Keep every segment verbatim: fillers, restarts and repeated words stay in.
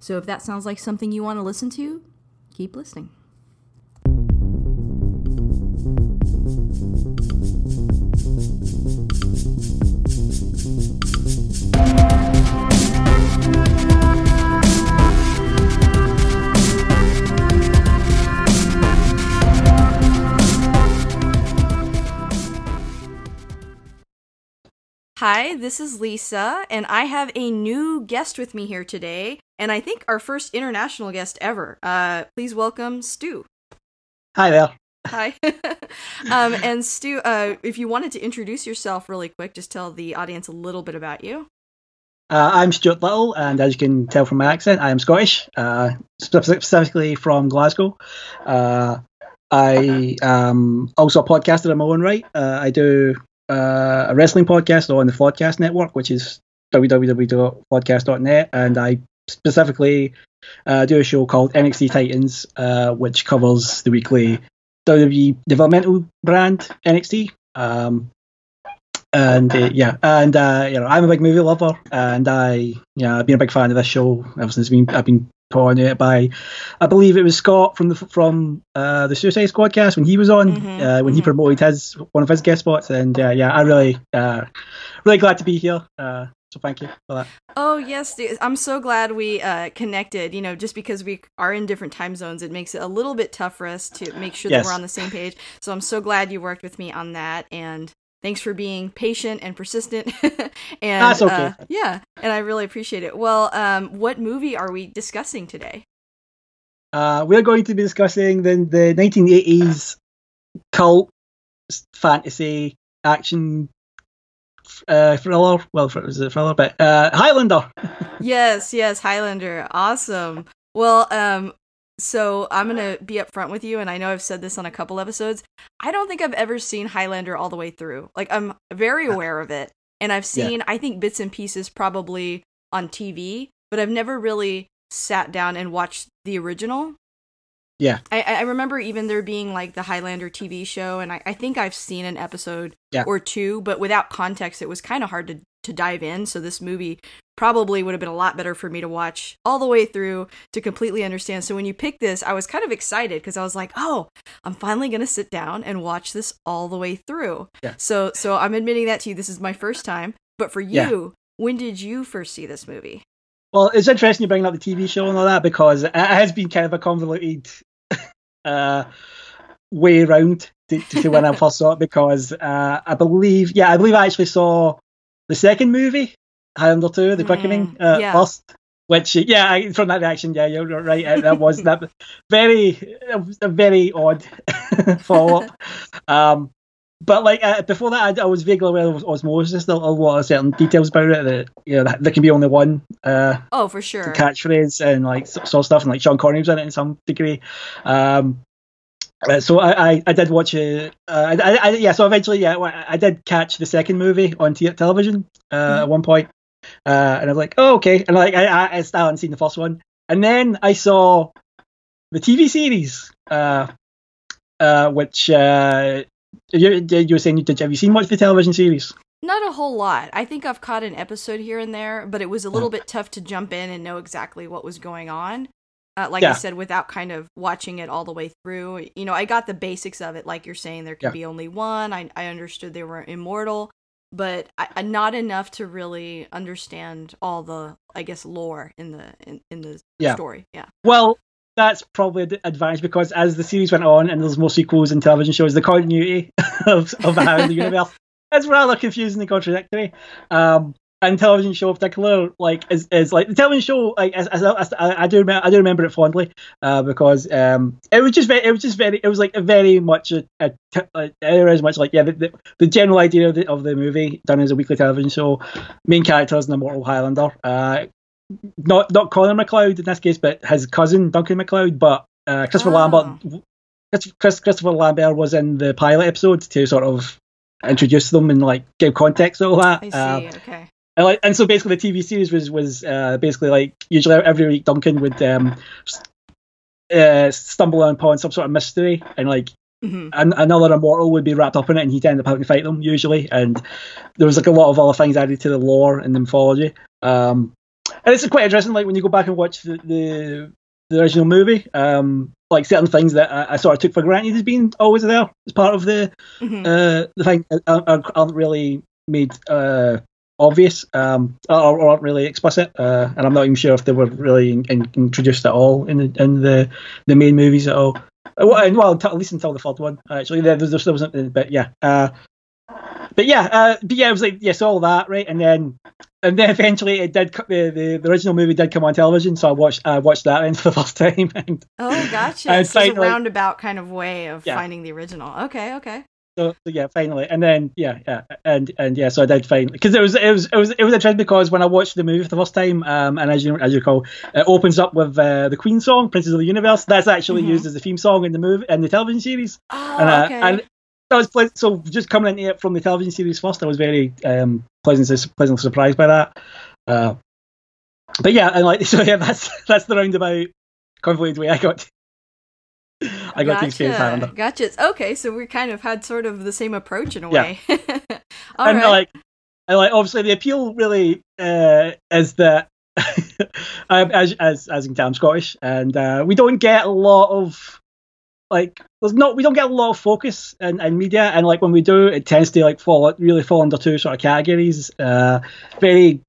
So if that sounds like something you want to listen to, keep listening. Hi, this is Lisa, and I have a new guest with me here today, and I think our first international guest ever. Uh, please welcome Stu. Hi there. Hi. um, and Stu, uh, if you wanted to introduce yourself really quick, just tell the audience a little bit about you. Uh, I'm Stuart Little, and as you can tell from my accent, I am Scottish, uh, specifically from Glasgow. Uh, I am also a podcaster in my own right. Uh, I do... Uh, a wrestling podcast on the Flocast Network, which is w w w dot flocast dot net, and I specifically uh, do a show called N X T Titans, uh, which covers the weekly W W E developmental brand N X T. Um, and uh, yeah, and uh, you know, I'm a big movie lover, and I yeah, I've been a big fan of this show ever since been, I've been put on it by, I believe it was Scott from the from uh, the Suicide Squadcast when he was on, mm-hmm, uh, when mm-hmm. he promoted his one of his guest spots, and uh, yeah, I'm really, uh, really glad to be here. Uh, so thank you for that. Oh yes, dude. I'm so glad we uh, connected. You know, just because we are in different time zones, it makes it a little bit tough for us to make sure yes. that we're on the same page. So I'm so glad you worked with me on that, and thanks for being patient and persistent. and That's okay. uh, yeah, and I really appreciate it. Well, um, what movie are we discussing today? Uh, we're going to be discussing the, the nineteen eighties cult fantasy action uh, thriller. Well, it was a thriller, but uh, Highlander. yes, yes, Highlander. Awesome. Well, um, So I'm going to be up front with you, and I know I've said this on a couple episodes. I don't think I've ever seen Highlander all the way through. Like, I'm very aware of it, and I've seen, yeah. I think, bits and pieces probably on T V, but I've never really sat down and watched the original. Yeah. I, I remember even there being, like, the Highlander T V show, and I, I think I've seen an episode yeah. or two, but without context, it was kind of hard to, to dive in, so this movie probably would have been a lot better for me to watch all the way through to completely understand. So when you picked this, I was kind of excited because I was like, oh, I'm finally going to sit down and watch this all the way through. Yeah. So so I'm admitting that to you. This is my first time. But for you, yeah. when did you first see this movie? Well, it's interesting you bringing up the T V show and all that because it has been kind of a convoluted uh, way around to, to when I first saw it because uh, I believe, yeah, I believe I actually saw the second movie, Highlander two: The Quickening, mm, uh, yeah. first, which yeah, I, from that reaction, yeah, you're right. It, that was that very, a very odd follow up. Um, but like uh, before that, I, I was vaguely aware of osmosis. There are a lot of certain details about it that you know that there can be only one. Uh, oh, for sure. Catchphrase and like sort of stuff, and like Sean Connery was in it in some degree. Um, Uh, so I, I, I did watch it. Uh, I, I, yeah, so eventually, yeah, I did catch the second movie on t- television uh, mm-hmm. at one point, uh, and I was like, "Oh, okay." And like, I, I, I still hadn't seen the first one, and then I saw the T V series, uh, uh, which uh, you, you were saying you did. Have you seen much of the television series? Not a whole lot. I think I've caught an episode here and there, but it was a little oh. bit tough to jump in and know exactly what was going on. Uh, like yeah. I said, without kind of watching it all the way through, you know, I got the basics of it. Like you're saying, there could yeah. be only one. I, I understood they were immortal, but I, not enough to really understand all the, I guess, lore in the in, in the yeah. story. Yeah. Well, that's probably the advantage because as the series went on and there's more sequels and television shows, the continuity of of how the universe is rather confusing and contradictory. Um, And television show in particular, like is, is like the television show, like as, as, as, I, I do remember, I do remember it fondly, uh, because um, it was just very, it was just very, it was like a very much a, a, a very much like yeah, the, the, the general idea of the of the movie done as a weekly television show, main characters an immortal Highlander, uh, not not Connor MacLeod in this case, but his cousin Duncan MacLeod. But uh, Christopher oh. Lambert, Chris, Christopher Lambert was in the pilot episode to sort of introduce them and like give context to all that. I see. Um, okay. And, like, and so basically, the T V series was was uh, basically like usually every week Duncan would um, uh, stumble upon some sort of mystery and like. Mm-hmm. And another immortal would be wrapped up in it, and he'd end up having to fight them usually. And there was like a lot of other things added to the lore and the mythology. Um, and it's quite interesting, like when you go back and watch the the, the original movie, um, like certain things that I, I sort of took for granted as being always there as part of the mm-hmm. uh, the thing aren't, aren't really made uh, obvious um, or, or aren't really explicit. Uh, and I'm not even sure if they were really in, in, introduced at all in the, in the the main movies at all. Well, at least until the third one, actually. There, there still wasn't, but yeah, uh, but yeah, uh, but yeah, it was like yes, all that, right? And then, and then eventually, it did. The, the, the original movie did come on television, so I watched I watched that end for the first time. And, oh, gotcha! And it's finally, a roundabout kind of way of yeah. finding the original. Okay, okay. So, so yeah, finally, and then yeah, yeah, and and yeah, so I did finally because it was it was it was it was interesting because when I watched the movie for the first time, um, and as you as you recall, it opens up with uh, the Queen song, "Princes of the Universe." That's actually mm-hmm. used as the theme song in the movie and the television series. Oh, and, uh, okay. And that was pleasant. So just coming into it from the television series first, I was very um pleasantly pleasantly surprised by that. Uh, but yeah, and like so yeah, that's that's the roundabout convoluted way I got. To. I got gotcha. these things handled. Gotcha. Okay, so we kind of had sort of the same approach in a way. Yeah. All and right. like, and like, obviously, the appeal really uh, is that, as as as you can tell, I'm Scottish, and uh, we don't get a lot of like, there's not we don't get a lot of focus in, in media, and like when we do, it tends to like fall really fall under two sort of categories: uh, very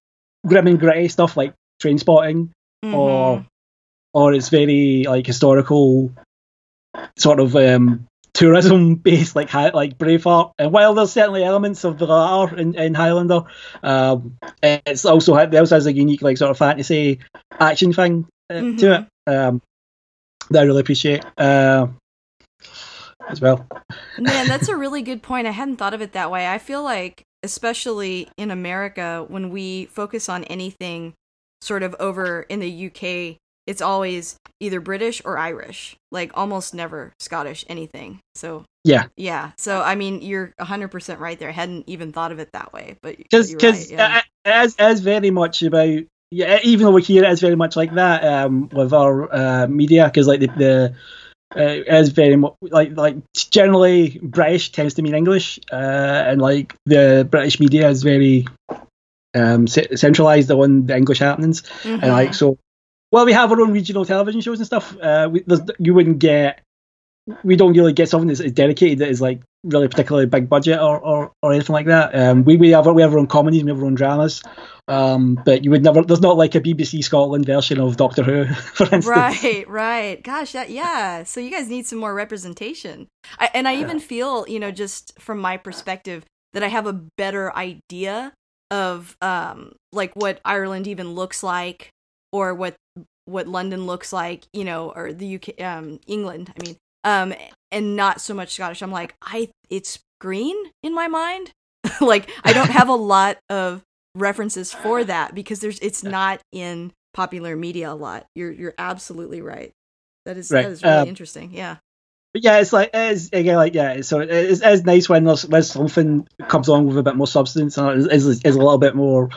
grim and gritty stuff like Trainspotting, mm-hmm. or or it's very like historical. Sort of um, tourism-based, like like Braveheart, and while there's certainly elements of the latter in, in Highlander, um, it's also it also has a unique like sort of fantasy action thing uh, mm-hmm. to it um, that I really appreciate uh, as well. Man, that's a really good point. I hadn't thought of it that way. I feel like, especially in America, when we focus on anything, sort of over in the U K. It's always either British or Irish, like almost never Scottish anything. So yeah, yeah. So I mean, you're one hundred percent right there. I hadn't even thought of it that way, but because right, yeah. as as very much about yeah, even over here it's very much like that um, with our uh, media because like the. the Uh, is very much like like generally British tends to mean English, uh, and like the British media is very um, c- centralized on the English happenings, mm-hmm. and like so. Well, we have our own regional television shows and stuff. Uh, we, you wouldn't get, we don't really get something that's dedicated that is like really particularly big budget or, or, or anything like that. Um, we we have our, we have our own comedies, we have our own dramas, um, but you would never. There's not like a B B C Scotland version of Doctor Who, for instance. Right, right. Gosh, that, yeah. So you guys need some more representation. I, and I even feel, you know, just from my perspective, that I have a better idea of um, like what Ireland even looks like. Or what what London looks like, you know, or the U K, um, England, I mean, um, and not so much Scottish. I'm like, I it's green in my mind. Like, I don't have a lot of references for that because there's it's not in popular media a lot. You're you're absolutely right. That is right. that is really um, interesting. Yeah. But yeah, it's like it's again like yeah. So it's, it's nice when there's, there's something comes along with a bit more substance and is is a little bit more.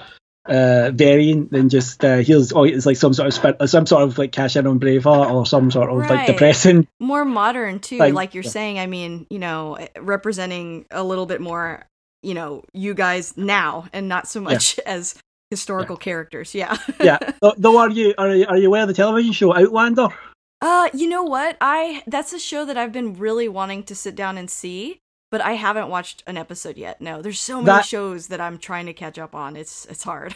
Uh, varying than just uh, here's oh it's like some sort of sp- some sort of like cash in on Braveheart or some sort of right. like depressing more modern too thing. Like you're yeah. saying I mean you know representing a little bit more you know you guys now and not so much yeah. as historical yeah. characters yeah yeah though, though are you are you, are you aware of the television show Outlander? Uh you know what I that's a show that I've been really wanting to sit down and see. But I haven't watched an episode yet. No, there's so many that, shows that I'm trying to catch up on. It's it's hard.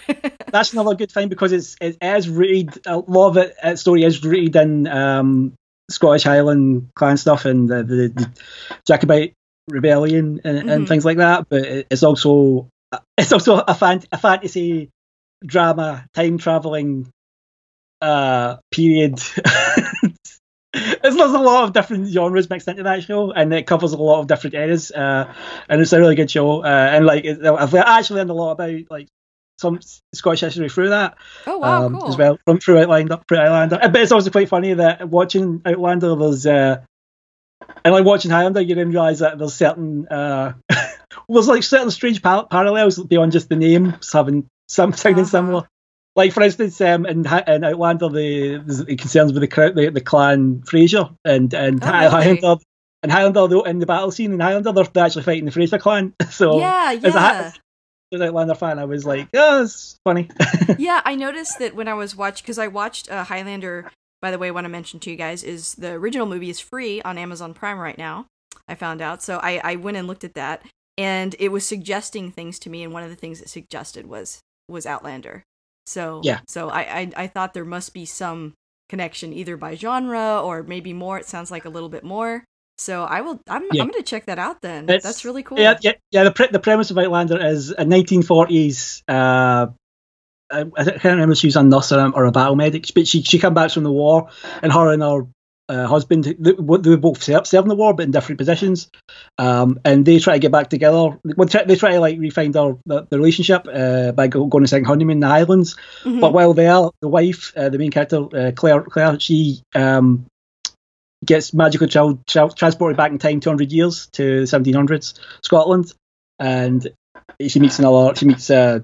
That's another good thing because it's it is rooted. A lot of it, its story is rooted in um, Scottish Highland clan stuff and the, the, the Jacobite rebellion and, mm-hmm. and things like that. But it, it's also it's also a fan, a fantasy drama, time traveling uh, period. There's a lot of different genres mixed into that show, and it covers a lot of different eras. Uh, and it's a really good show. Uh, and like, I've actually learned a lot about like some Scottish history through that. Oh, wow, um, cool. As well, from through Outlander, through Outlander. But it's also quite funny that watching Outlander, there's, uh, and like watching Highlander, you then realise that there's certain, uh, there's like certain strange par- parallels beyond just the names having something uh-huh. similar. Like, for instance, um, in, in Outlander, the, the concerns with the the, the clan Fraser, and and oh, really? Highlander, and Highlander though, in the battle scene in Highlander, they're actually fighting the Fraser clan. So yeah, yeah. As a, as an Outlander fan, I was like, oh, it's funny. Yeah, I noticed that when I was watching, because I watched uh, Highlander. By the way, I want to mention to you guys is the original movie is free on Amazon Prime right now. I found out, so I, I went and looked at that, and it was suggesting things to me, and one of the things it suggested was was Outlander. So yeah. so I, I I thought there must be some connection either by genre or maybe more. It sounds like a little bit more. So I will. I'm yeah. I'm going to check that out then. It's, That's really cool. Yeah, yeah. yeah the pre- the premise of Outlander is a nineteen forties. Uh, I, I can't remember if she was a nurse or a, or a battle medic, but she she comes back from the war, and her and her uh, husband they, they were both served in the war, but in different positions. Um, and they try to get back together. They try, they try to like refine their the, the relationship uh, by going on a second honeymoon in the Highlands. Mm-hmm. But while they are, the wife, uh, the main character, uh, Claire, Claire, she. Um, gets magically tra- tra- transported back in time two hundred years to the seventeen hundreds Scotland, and she meets another she meets uh,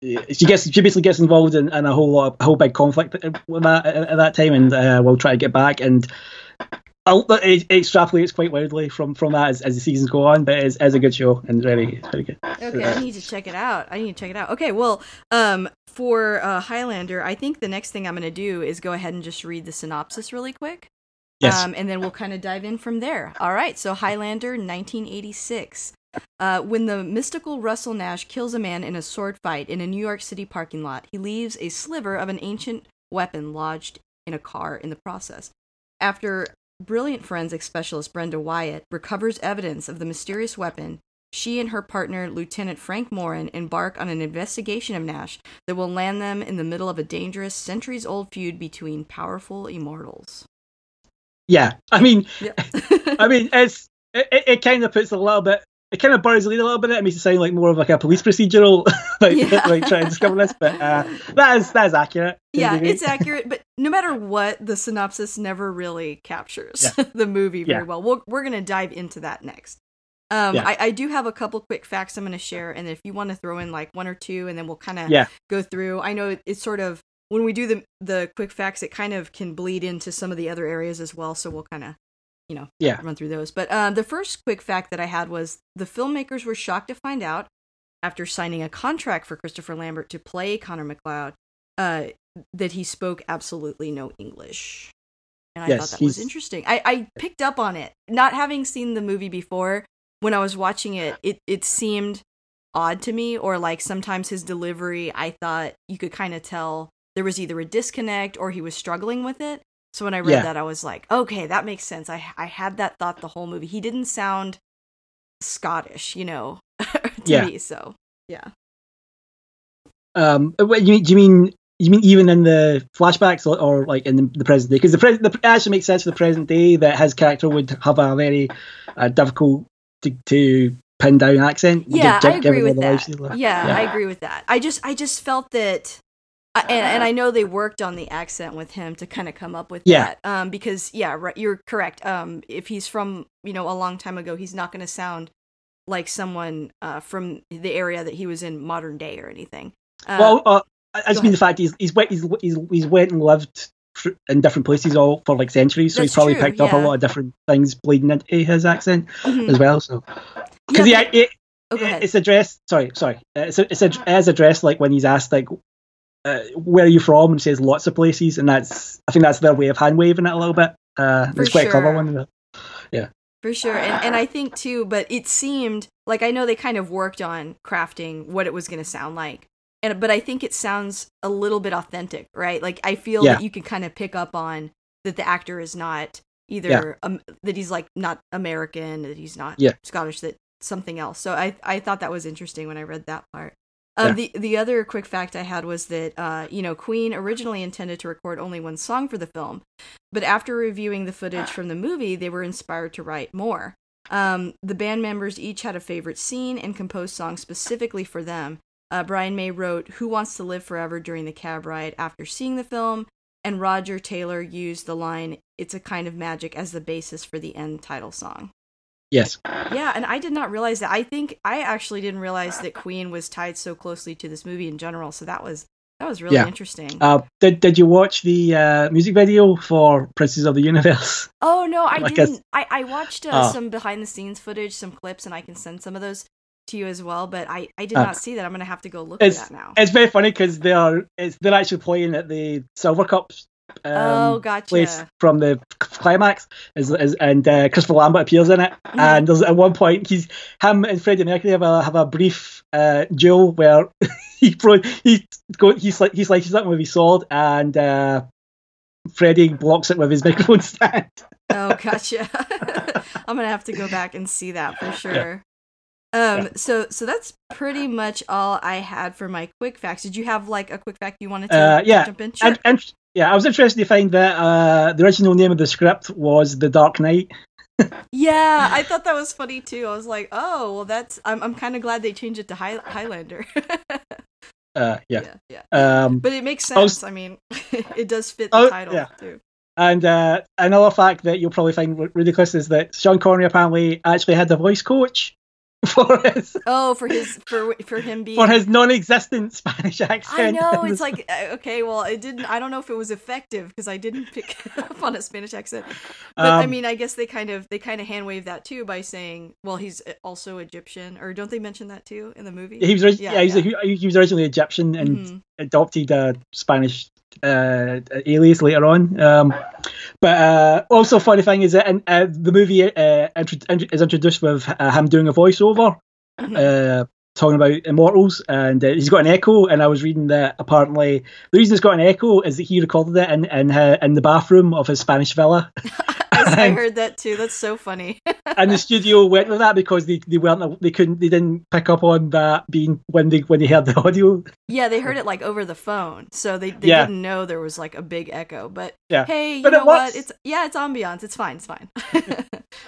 she gets she basically gets involved in, in a whole lot of, a whole big conflict at that, at that time, and uh, we'll try to get back, and it extrapolates quite wildly from, from that as, as the seasons go on, but it's, it's a good show and really very good. Okay, I need to check it out. I need to check it out. Okay, well, um, for uh, Highlander, I think the next thing I'm going to do is go ahead and just read the synopsis really quick. Yes. Um, and then we'll kind of dive in from there. All right, so Highlander nineteen eighty-six. Uh, when the mystical Russell Nash kills a man in a sword fight in a New York City parking lot, he leaves a sliver of an ancient weapon lodged in a car in the process. After brilliant forensic specialist Brenda Wyatt recovers evidence of the mysterious weapon, she and her partner, Lieutenant Frank Morin, embark on an investigation of Nash that will land them in the middle of a dangerous, centuries-old feud between powerful immortals. Yeah, I mean, yeah. I mean, it's it, it kind of puts a little bit, it kind of buries the lead a little bit. It makes it sound like more of like a police procedural, like, yeah. like trying to discover this. But uh, that is that is accurate. Yeah, it's accurate. But no matter what, the synopsis never really captures yeah. the movie very yeah. well. We're we're gonna dive into that next. Um, yeah. I, I do have a couple quick facts I'm gonna share, and if you want to throw in like one or two, and then we'll kind of yeah. go through. I know it, it's sort of. When we do the the quick facts, it kind of can bleed into some of the other areas as well, so we'll kind of, you know, yeah. run through those. But um, the first quick fact that I had was the filmmakers were shocked to find out, after signing a contract for Christopher Lambert to play Connor MacLeod, uh, that he spoke absolutely no English. And I yes, thought that he's... was interesting. I, I picked up on it. Not having seen the movie before, when I was watching it, it, it seemed odd to me, or like sometimes his delivery, I thought you could kind of tell there was either a disconnect or he was struggling with it. So when I read yeah. that, I was like, okay, that makes sense. I I had that thought the whole movie. He didn't sound Scottish, you know, to yeah. me. So, yeah. Um, do you, you mean you mean even in the flashbacks or, or like in the, the present day? Because the present the, it actually makes sense for the present day that his character would have a very uh, difficult to... to pin down accent. Yeah, I agree with that. Yeah, yeah, I agree with that. I just I just felt that... I, and, and I know they worked on the accent with him to kind of come up with yeah. that, um, because yeah, right, you're correct. Um, if he's from, you know, a long time ago, he's not going to sound like someone uh, from the area that he was in modern day or anything. Uh, well, uh, I just mean ahead. The fact he's he's went he's he's, he's went and lived in different places all for like centuries, so That's he's probably true, picked yeah. up a lot of different things bleeding into his accent mm-hmm. as well. So because yeah, he, he, oh, it's addressed. Sorry, sorry. It's a, it's a, as addressed like when he's asked like. Uh, where are you from? And says lots of places, and that's I think that's their way of hand waving it a little bit. Uh, it's quite sure. a clever one, yeah, for sure. And, and I think too, but it seemed like I know they kind of worked on crafting what it was going to sound like, and but I think it sounds a little bit authentic, right? Like I feel yeah. that you can kind of pick up on that the actor is not either yeah. um, that he's like not American, that he's not yeah. Scottish, that something else. So I I thought that was interesting when I read that part. Uh, yeah. The the other quick fact I had was that, uh, you know, Queen originally intended to record only one song for the film, but after reviewing the footage from the movie, they were inspired to write more. Um, the band members each had a favorite scene and composed songs specifically for them. Uh, Brian May wrote Who Wants to Live Forever during the cab ride after seeing the film, and Roger Taylor used the line, It's a Kind of Magic, as the basis for the end title song. Yes. Yeah, and I did not realize that. I think I actually didn't realize that Queen was tied so closely to this movie in general, so that was that was really yeah. interesting. Uh, did Did you watch the uh, music video for Princes of the Universe? Oh, no, I like didn't. I, I watched uh, oh. some behind-the-scenes footage, some clips, and I can send some of those to you as well, but I, I did uh, not see that. I'm going to have to go look at that now. It's very funny because they're, they're actually playing at the Silver Cups Um, oh, gotcha. place from the climax, is, is, and uh, Christopher Lambert appears in it. Mm-hmm. And there's at one point, he's him and Freddie Mercury have a have a brief uh, duel where he pro- he go he's like he's like he's up with his sword, and uh, Freddie blocks it with his microphone stand. Oh, gotcha. I'm gonna have to go back and see that for sure. Yeah. Um, yeah. So so that's pretty much all I had for my quick facts. Did you have like a quick fact you wanted to uh, yeah. jump in? Sure. And, and, Yeah, I was interested to find that uh, the original name of the script was The Dark Knight. Yeah, I thought that was funny too. I was like, oh, well, that's. I'm I'm kind of glad they changed it to High- Highlander. uh, yeah, yeah. yeah. Um, but it makes sense. I, was, I mean, it does fit the oh, title yeah. too. And uh, another fact that you'll probably find ridiculous is that Sean Connery apparently actually had a voice coach. For his oh, for his for for him being for his non-existent Spanish accent. I know, it's like okay, well, it didn't. I don't know if it was effective because I didn't pick up on a Spanish accent. But um, I mean, I guess they kind of they kind of hand waved that too by saying, well, he's also Egyptian, or don't they mention that too in the movie? He was yeah, yeah, he, was, yeah. he, he was originally Egyptian and mm-hmm. adopted a Spanish uh, alias later on. Um, but uh, also, funny thing is that in, uh, the movie uh, is introduced with uh, him doing a voiceover. Over, uh, talking about Immortals, and uh, he's got an echo. And I was reading that apparently the reason it's got an echo is that he recorded it in in, uh, in the bathroom of his Spanish villa. I heard that too. That's so funny. And the studio went with that because they, they weren't they couldn't they didn't pick up on that being when they when they heard the audio. Yeah, they heard it like over the phone, so they, they yeah. didn't know there was like a big echo. But yeah. hey, you but know it what? It's yeah, it's ambiance. It's fine. It's fine.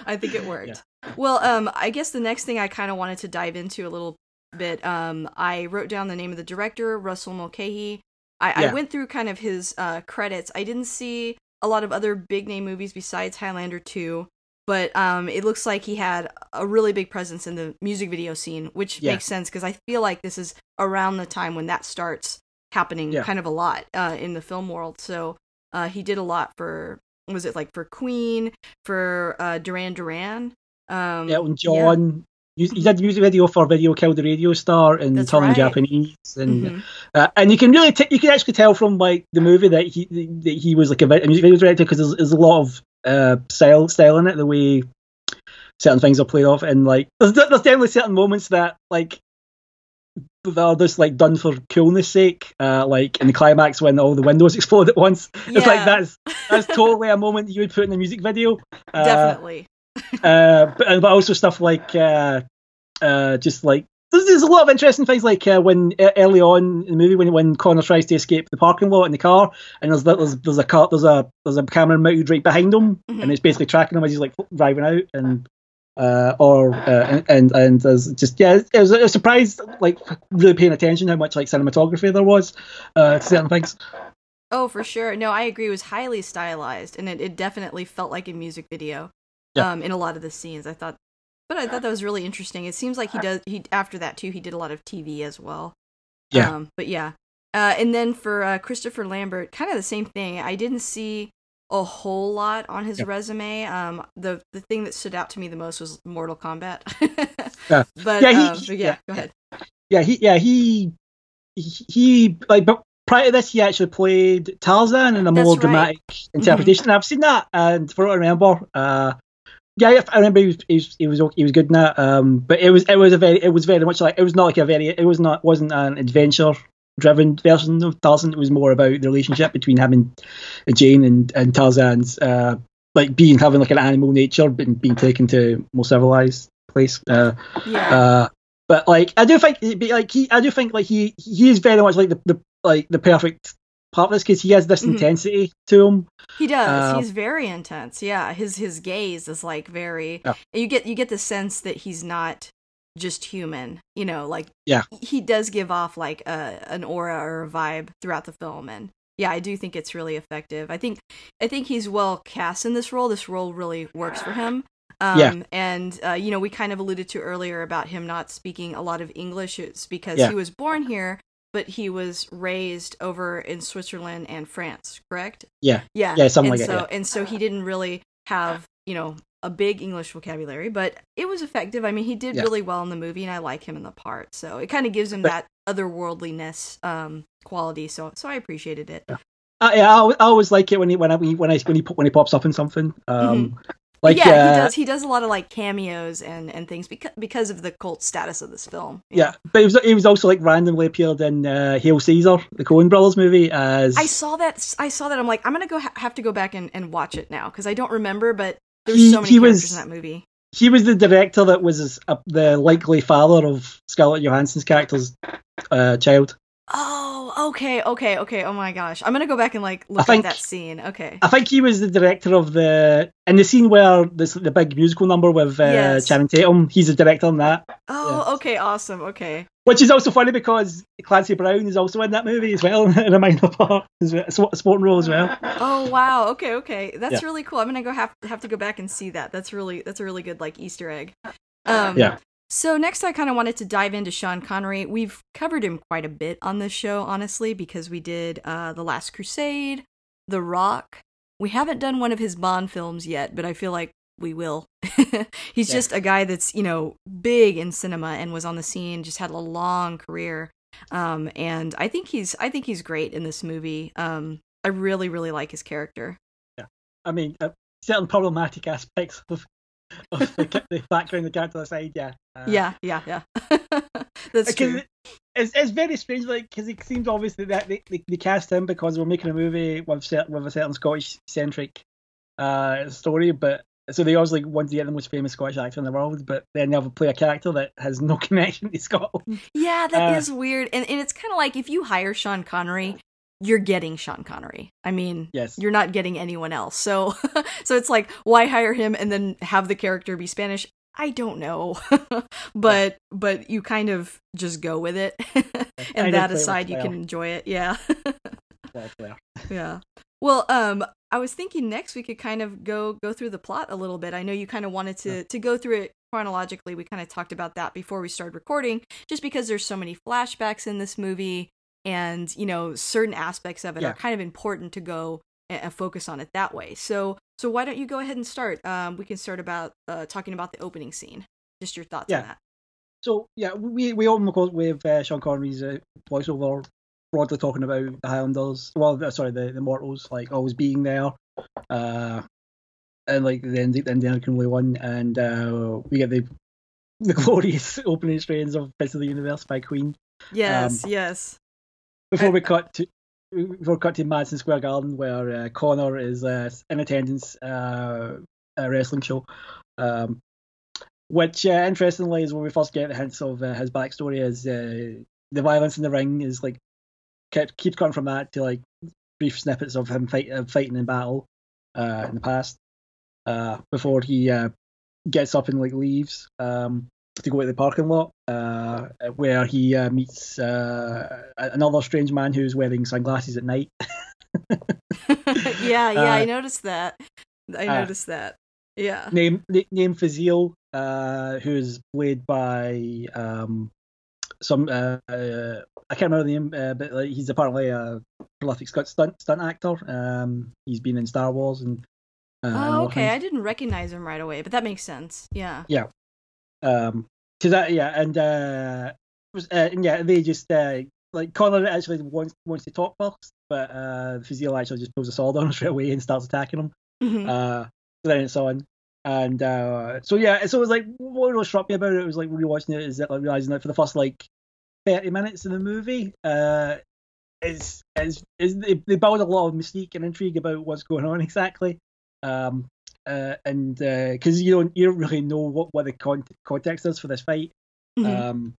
I think it worked. Yeah. Well, um, I guess the next thing I kind of wanted to dive into a little bit. Um, I wrote down the name of the director, Russell Mulcahy. I, yeah. I went through kind of his uh, credits. I didn't see a lot of other big name movies besides Highlander two, but um, it looks like he had a really big presence in the music video scene, which yeah. makes sense because I feel like this is around the time when that starts happening yeah. kind of a lot uh, in the film world. So uh, he did a lot for, was it like for Queen, for uh, Duran Duran? Um, Elton John. Yeah. He did music video for Video Killed the Radio Star and That's Turning right. Japanese, and mm-hmm. uh, and you can really t- you can actually tell from like the movie that he that he was like a music video director because there's, there's a lot of uh, style style in it, the way certain things are played off, and like there's, there's definitely certain moments that like that are just like done for coolness sake, uh, like in the climax when all the windows explode at once. Yeah. It's like that's that's totally a moment you would put in a music video. Uh, Definitely. uh, but, but also stuff like uh, uh, just like there's, there's a lot of interesting things like uh, when early on in the movie when when Connor tries to escape the parking lot in the car, and there's there's, there's a car there's a there's a camera mounted right behind him, mm-hmm. and it's basically tracking him as he's like driving out, and uh, or uh, and, and and there's just yeah it was a surprise like really paying attention how much like cinematography there was uh, to certain things. Oh, for sure. No, I agree. It was highly stylized, and it, it definitely felt like a music video. Yeah. Um, in a lot of the scenes, I thought, but I thought that was really interesting. It seems like he does. He after that too, he did a lot of T V as well. Yeah. Um, but yeah, uh, and then for uh, Christopher Lambert, kind of the same thing. I didn't see a whole lot on his yeah. resume. Um, the the thing that stood out to me the most was Mortal Kombat. yeah. But yeah, he, um, but yeah, yeah, go ahead. Yeah, he, yeah, he, he, he like, but. Prior to this, he actually played Tarzan in a That's more right. dramatic interpretation. Mm-hmm. I've seen that, and for what I remember, uh, yeah, I remember he was he was, he was, he was good in that. Um, but it was it was a very it was very much like it was not like a very it was not wasn't an adventure driven version of Tarzan. It was more about the relationship between him and Jane and and Tarzan's uh, like being having like an animal nature, but being taken to a more civilized place. Uh, yeah. Uh, but like I do think like he I do think like he he is very much like the, the like the perfect part of this because he has this mm-hmm. intensity to him. He does. Uh, he's very intense. Yeah, his his gaze is like very. Yeah. You get you get the sense that he's not just human, you know, like, yeah, he does give off like a, an aura or a vibe throughout the film. And yeah, I do think it's really effective. I think, I think he's well cast in this role. This role really works for him. Um, yeah. And, uh, you know, we kind of alluded to earlier about him not speaking a lot of English. It's because yeah. he was born here, but he was raised over in Switzerland and France, correct? Yeah. Yeah. Yeah. Something and like so, that. Yeah. And so he didn't really have, you know, a big English vocabulary, but it was effective. I mean, he did yeah. really well in the movie, and I like him in the part. So it kind of gives him but, that otherworldliness um, quality. So, so I appreciated it. Yeah. I, I, I always like it when he when I, when I, when he when he pops up in something. Um, mm-hmm. Like, yeah, uh, he does. He does a lot of like cameos and, and things because because of the cult status of this film. Yeah, know? But he was he was also like randomly appeared in uh, Hail Caesar, the Coen Brothers movie. As I saw that, I saw that. I'm like, I'm gonna go ha- have to go back and, and watch it now because I don't remember. But there's he, so many characters was, in that movie. He was the director that was a, the likely father of Scarlett Johansson's character's uh, child. Oh, okay, okay, okay. Oh my gosh, I'm gonna go back and like look think, at that scene. Okay, I think he was the director of the in the scene where this the big musical number with uh, yes. Channing Tatum. He's the director on that. Oh, yes. Okay, awesome. Okay, which is also funny because Clancy Brown is also in that movie as well in a minor part, a sporting role as well. Oh wow, okay, okay, that's yeah. really cool. I'm gonna go have have to go back and see that. That's really that's a really good like Easter egg. Um, yeah. So next I kind of wanted to dive into Sean Connery. We've covered him quite a bit on this show, honestly, because we did uh, The Last Crusade, The Rock. We haven't done one of his Bond films yet, but I feel like we will. He's yeah. just a guy that's, you know, big in cinema and was on the scene, just had a long career. Um, and I think he's I think he's great in this movie. Um, I really, really like his character. Yeah, I mean, uh, certain problematic aspects of of the, the background, the character aside, yeah. Uh, yeah, yeah, yeah. That's true. It, it's, it's very strange, like, because it seems obviously that they, they, they cast him because we're making a movie with certain, with a certain Scottish-centric uh, story, but so they obviously wanted to get the most famous Scottish actor in the world, but then they have to play a character that has no connection to Scotland. Yeah, that uh, is weird, and and it's kind of like if you hire Sean Connery, you're getting Sean Connery. I mean, yes. You're not getting anyone else. So so it's like, why hire him and then have the character be Spanish? I don't know. but yeah. but you kind of just go with it. And that aside, you can enjoy it. Yeah. yeah. Well, um, I was thinking next we could kind of go, go through the plot a little bit. I know you kind of wanted to, yeah. to go through it chronologically. We kind of talked about that before we started recording, just because there's so many flashbacks in this movie. And, you know, certain aspects of it yeah. are kind of important to go and focus on it that way. So so why don't you go ahead and start? Um, we can start about uh, talking about the opening scene. Just your thoughts yeah. on that. So, yeah, we we open with uh, Sean Connery's uh, voiceover, broadly talking about the Highlanders. Well, sorry, the, the Mortals, like, always being there. Uh, and, like, the Indiana Cumberland one. And uh, we get the, the glorious opening strains of Princes of the Universe by Queen. Yes, um, yes. Before we cut to before we cut to Madison Square Garden, where uh, Connor is uh, in attendance uh, at a wrestling show, um, which uh, interestingly is when we first get the hints of uh, his backstory. Is uh, the violence in the ring is like kept keeps going from that to like brief snippets of him fight, uh, fighting in battle uh, in the past uh, before he uh, gets up and like leaves um, to go to the parking lot. Uh, where he uh, meets uh, another strange man who's wearing sunglasses at night. yeah, yeah, uh, I noticed that. I uh, noticed that. Yeah. Name name Fasil, uh, who is played by um, some uh, uh, I can't remember the name, uh, but like, he's apparently a prolific stunt stunt actor. Um, he's been in Star Wars and. Uh, oh, okay. I didn't recognize him right away, but that makes sense. Yeah. Yeah. Um. To that, yeah, and uh, was, uh, and yeah, they just uh, like Connor actually wants wants to talk first, but uh, Fasil actually just pulls a sword on him straight away and starts attacking him. Mm-hmm. Uh, so then it's on, and uh, so yeah, so it was like what really struck me about it was like rewatching it is that like realizing that for the first like thirty minutes of the movie, uh, is is is they, they build a lot of mystique and intrigue about what's going on exactly. Um, Uh, and because uh, you don't you don't really know what, what the con- context is for this fight, mm-hmm. um,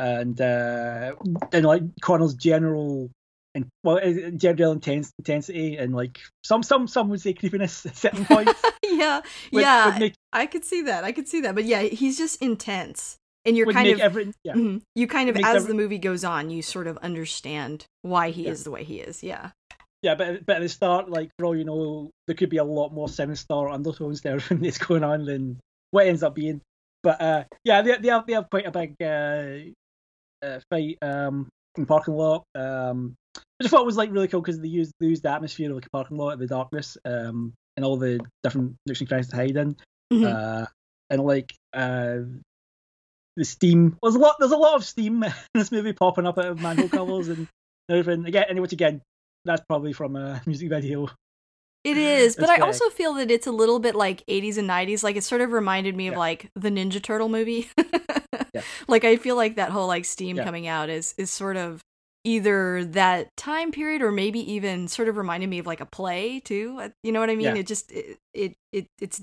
and uh, and like Connor's general and well general intens- intensity and like some some some would say creepiness at certain points. yeah, would, yeah, would make... I could see that. I could see that. But yeah, he's just intense. And you're kind of, every, yeah. mm-hmm. you kind of, as every... the movie goes on, you sort of understand why he yeah. is the way he is. Yeah. Yeah, but, but at the start, like, for all you know, there could be a lot more seven-star undertones to everything that's going on than what it ends up being. But, uh, yeah, they, they, have, they have quite a big uh, uh, fight um, in the parking lot, um, which I thought was, like, really cool because they used, they used the atmosphere of, like, a parking lot, the darkness, um, and all the different nooks and crannies to hide in. Mm-hmm. Uh, and, like... Uh, The steam. There's a lot. There's a lot of steam in this movie popping up out of manhole covers and everything. Again, and which again, that's probably from a music video. It is, but I also feel that it's a little bit like eighties and nineties. Like it sort of reminded me yeah. of like the Ninja Turtle movie. yeah. Like I feel like that whole like steam yeah. coming out is is sort of either that time period or maybe even sort of reminded me of like a play too. You know what I mean? Yeah. It just it it, it it's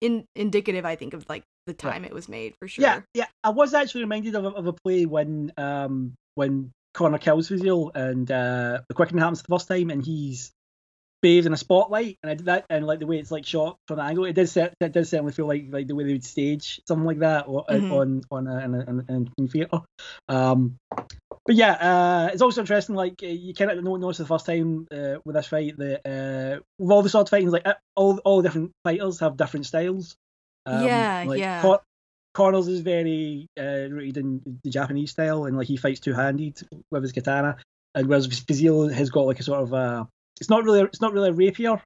in, indicative, I think, of like. The time yeah. it was made, for sure. Yeah, yeah. I was actually reminded of, of a play when um when Connor kills Fasil and uh, the quickening happens the first time, and he's bathed in a spotlight, and I did that, and like the way it's like shot from the angle, it does it does certainly feel like like the way they would stage something like that or, mm-hmm. on on an in theatre. Um, but yeah, uh, it's also interesting. Like you kind of notice the first time uh, with this fight that uh, with all the sword fighting, like all all different fighters have different styles. Um, yeah, like, yeah. Con- Connors is very uh, rooted in the Japanese style, and like he fights two-handed with his katana. And whereas Fasil has got like a sort of uh, it's not really, a, it's not really a rapier,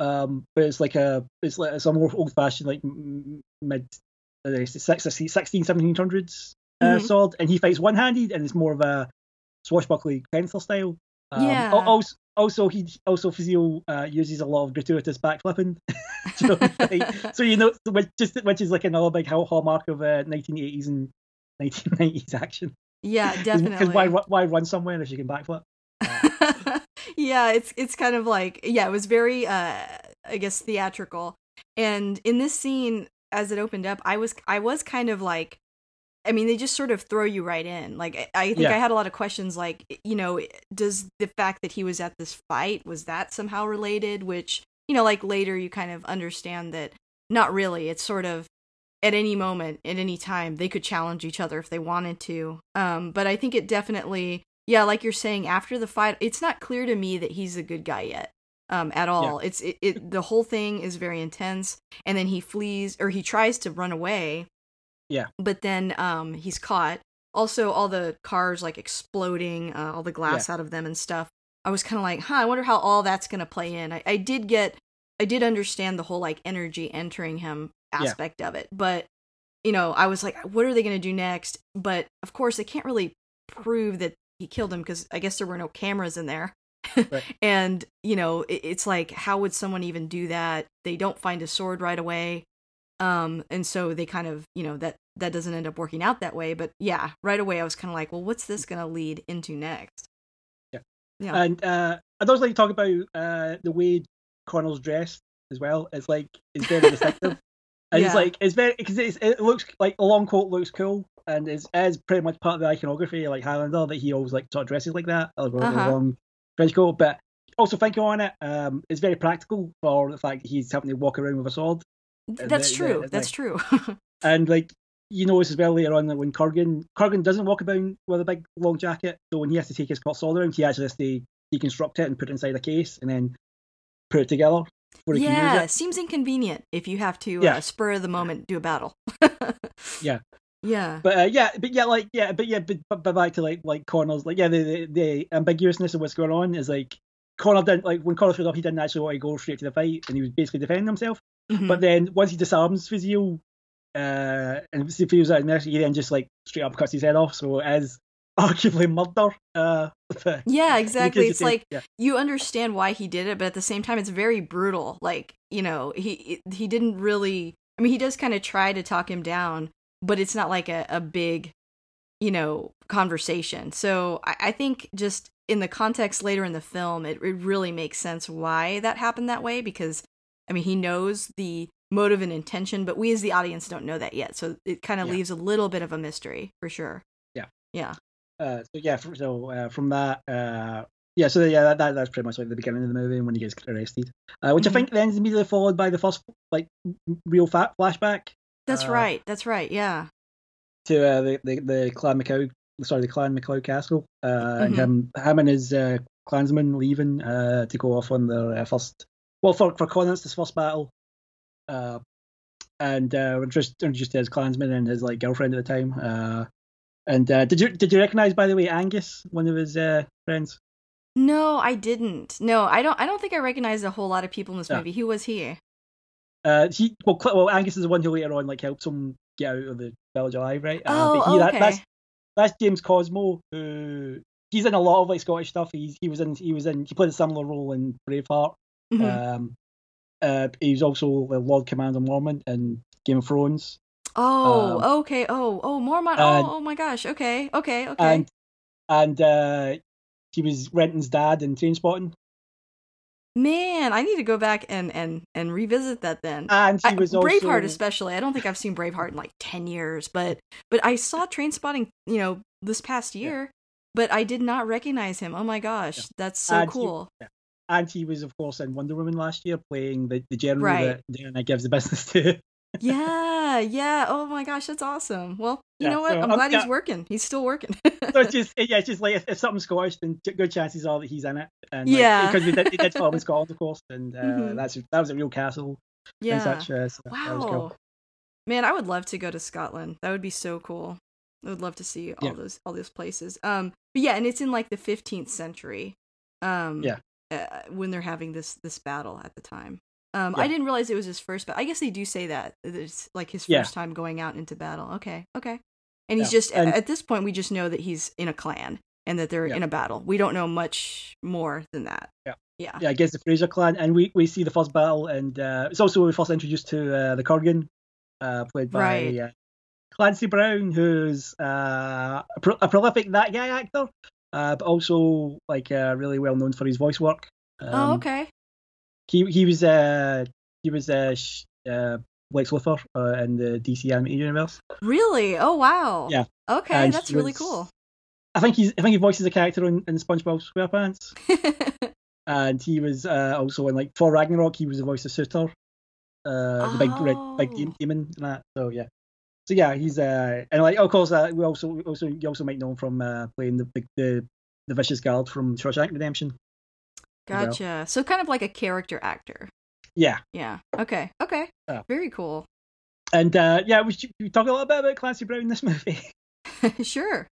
um, but it's like a, it's like some more old-fashioned like mid sixteen, seventeen hundreds uh, mm-hmm. sword, and he fights one-handed, and it's more of a swashbuckling pencil style. Um, yeah. Also, also, he also Fasil uh, uses a lot of gratuitous backflipping. So you know, which, just, which is like another big hallmark of uh, nineteen eighties and nineteen nineties action. Yeah, definitely. Because why, why run somewhere if you can backflip? yeah, it's it's kind of like yeah, it was very uh, I guess theatrical. And in this scene, as it opened up, I was I was kind of like, I mean, they just sort of throw you right in. Like I, I think yeah. I had a lot of questions. Like you know, does the fact that he was at this fight, was that somehow related? Which you know, like later you kind of understand that not really. It's sort of at any moment, at any time, they could challenge each other if they wanted to. Um, but I think it definitely, yeah, like you're saying, after the fight, it's not clear to me that he's a good guy yet um, at all. Yeah. It's it, it the whole thing is very intense, and then he flees or he tries to run away. Yeah. But then um, he's caught. Also, all the cars like exploding, uh, all the glass yeah. out of them and stuff. I was kind of like, huh, I wonder how all that's going to play in. I, I did get, I did understand the whole, like, energy entering him aspect yeah. of it. But, you know, I was like, what are they going to do next? But, of course, they can't really prove that he killed him because I guess there were no cameras in there. Right. And, you know, it, it's like, how would someone even do that? They don't find a sword right away. Um, and so they kind of, you know, that, that doesn't end up working out that way. But, yeah, right away I was kind of like, well, what's this going to lead into next? Yeah. And uh, I'd also like to talk about uh, the way Connell's dressed as well. It's like it's very distinctive, and yeah. it's like it's very because it looks like a long coat looks cool, and it's, it's pretty much part of the iconography like Highlander that he always like sort of dresses like that, like uh-huh. a long French coat. But also thinking on it, um, it's very practical for the fact that he's having to walk around with a sword. That's the, true. The, the, That's like, true. And like you notice as well later on that when Kurgan Kurgan doesn't walk about with a big long jacket, so when he has to take his sword around, he actually has to deconstruct it and put it inside a case and then put it together. Before he yeah, can use it. Seems inconvenient if you have to yeah. uh, spur of the moment do a battle. yeah, yeah, but uh, yeah, but yeah, like yeah, but yeah, but, but back to like like Connor's like yeah, the, the the ambiguousness of what's going on is like Connor didn't like when Connor showed up, he didn't actually want to go straight to the fight, and he was basically defending himself. Mm-hmm. But then once he disarms Fasil. Uh, and if he was out in there, he then just like straight up cuts his head off. So it is arguably murder. Uh, yeah, exactly. It's say, like yeah. you understand why he did it, but at the same time, it's very brutal. Like you know, he he didn't really. I mean, he does kind of try to talk him down, but it's not like a, a big, you know, conversation. So I, I think just in the context later in the film, it, it really makes sense why that happened that way because I mean, he knows the. Motive and intention, but we as the audience don't know that yet, so it kind of yeah. leaves a little bit of a mystery for sure. Yeah, yeah. Uh, so yeah, so uh, from that, uh, yeah, so yeah, that, that that's pretty much like the beginning of the movie when he gets arrested, uh, which mm-hmm. I think then is immediately followed by the first like real fat flashback. That's uh, right. That's right. Yeah. to uh, the, the the Clan MacLeod, sorry, the Clan MacLeod Castle, uh, mm-hmm. and him, him and his uh, clansmen leaving uh, to go off on their uh, first. Well, for for Connor, it's his first battle, uh, and uh, we're just introduced to his clansmen and his like girlfriend at the time. Uh, and uh, did you did you recognize, by the way, Angus, one of his uh, friends? No, I didn't. No, I don't. I don't think I recognized a whole lot of people in this yeah. movie. Who was he? Uh, he well, well, Angus is the one who later on like helps him get out of the village alive, right? Oh, uh, but he, okay. That, that's that's James Cosmo, who he's in a lot of like Scottish stuff. He's he was in he was in he played a similar role in Braveheart. Mm-hmm. Um, uh, he's also Lord Commander Mormont in Game of Thrones. Oh, um, okay. Oh, oh, Mormont. And, oh, oh my gosh. Okay, okay, okay. And and uh, he was Renton's dad in Trainspotting. Man, I need to go back and, and, and revisit that then. And he was I, also... Braveheart especially. I don't think I've seen Braveheart in like ten years, but but I saw Trainspotting, you know, this past year, yeah. but I did not recognize him. Oh my gosh, yeah. that's so and cool. He, yeah. And he was, of course, in Wonder Woman last year, playing the, the general right. that Diana gives the business to. yeah, yeah. Oh my gosh, that's awesome. Well, you yeah, know what? So, I'm glad um, he's yeah. working. He's still working. so it's just, yeah, it's just like if, if something's Scottish, then good chances are that he's in it. And like, yeah, because we did, we did film in Scotland, of course, and uh, mm-hmm. that's that was a real castle. Yeah. And such, uh, so wow. That was cool. Man, I would love to go to Scotland. That would be so cool. I would love to see all yeah. those all those places. Um, but yeah, and it's in like the fifteenth century. Um, yeah. Uh, when they're having this this battle at the time. Um, yeah. I didn't realize it was his first, but I guess they do say that it's like his first yeah. time going out into battle. Okay. Okay. And he's yeah. just, and at this point, we just know that he's in a clan and that they're yeah. in a battle. We don't know much more than that. Yeah. Yeah. Yeah. I guess the Fraser clan. And we, we see the first battle, and uh, it's also when we first introduced to uh, the Kurgan, uh, played by right. uh, Clancy Brown, who's uh, a, pro- a prolific that guy actor, uh, but also like uh, really well known for his voice work. Um, oh, okay. He he was uh he was uh, sh- uh Lex Luthor uh, in the D C animated universe. Really? Oh wow. Yeah. Okay, and that's really was, cool. I think he's I think he voices a character in, in SpongeBob SquarePants. and he was uh, also in like Thor Ragnarok. He was the voice of Surtur, uh, oh. the big red big demon and that. So yeah. So yeah, he's uh and like of course uh, we also also you also might know him from uh, playing the big the the vicious guard from Shawshank Redemption. Gotcha. Well. So kind of like a character actor. Yeah. Yeah. Okay. Okay. Oh. Very cool. And uh, yeah, we should we talk a little bit about Clancy Brown in this movie. sure.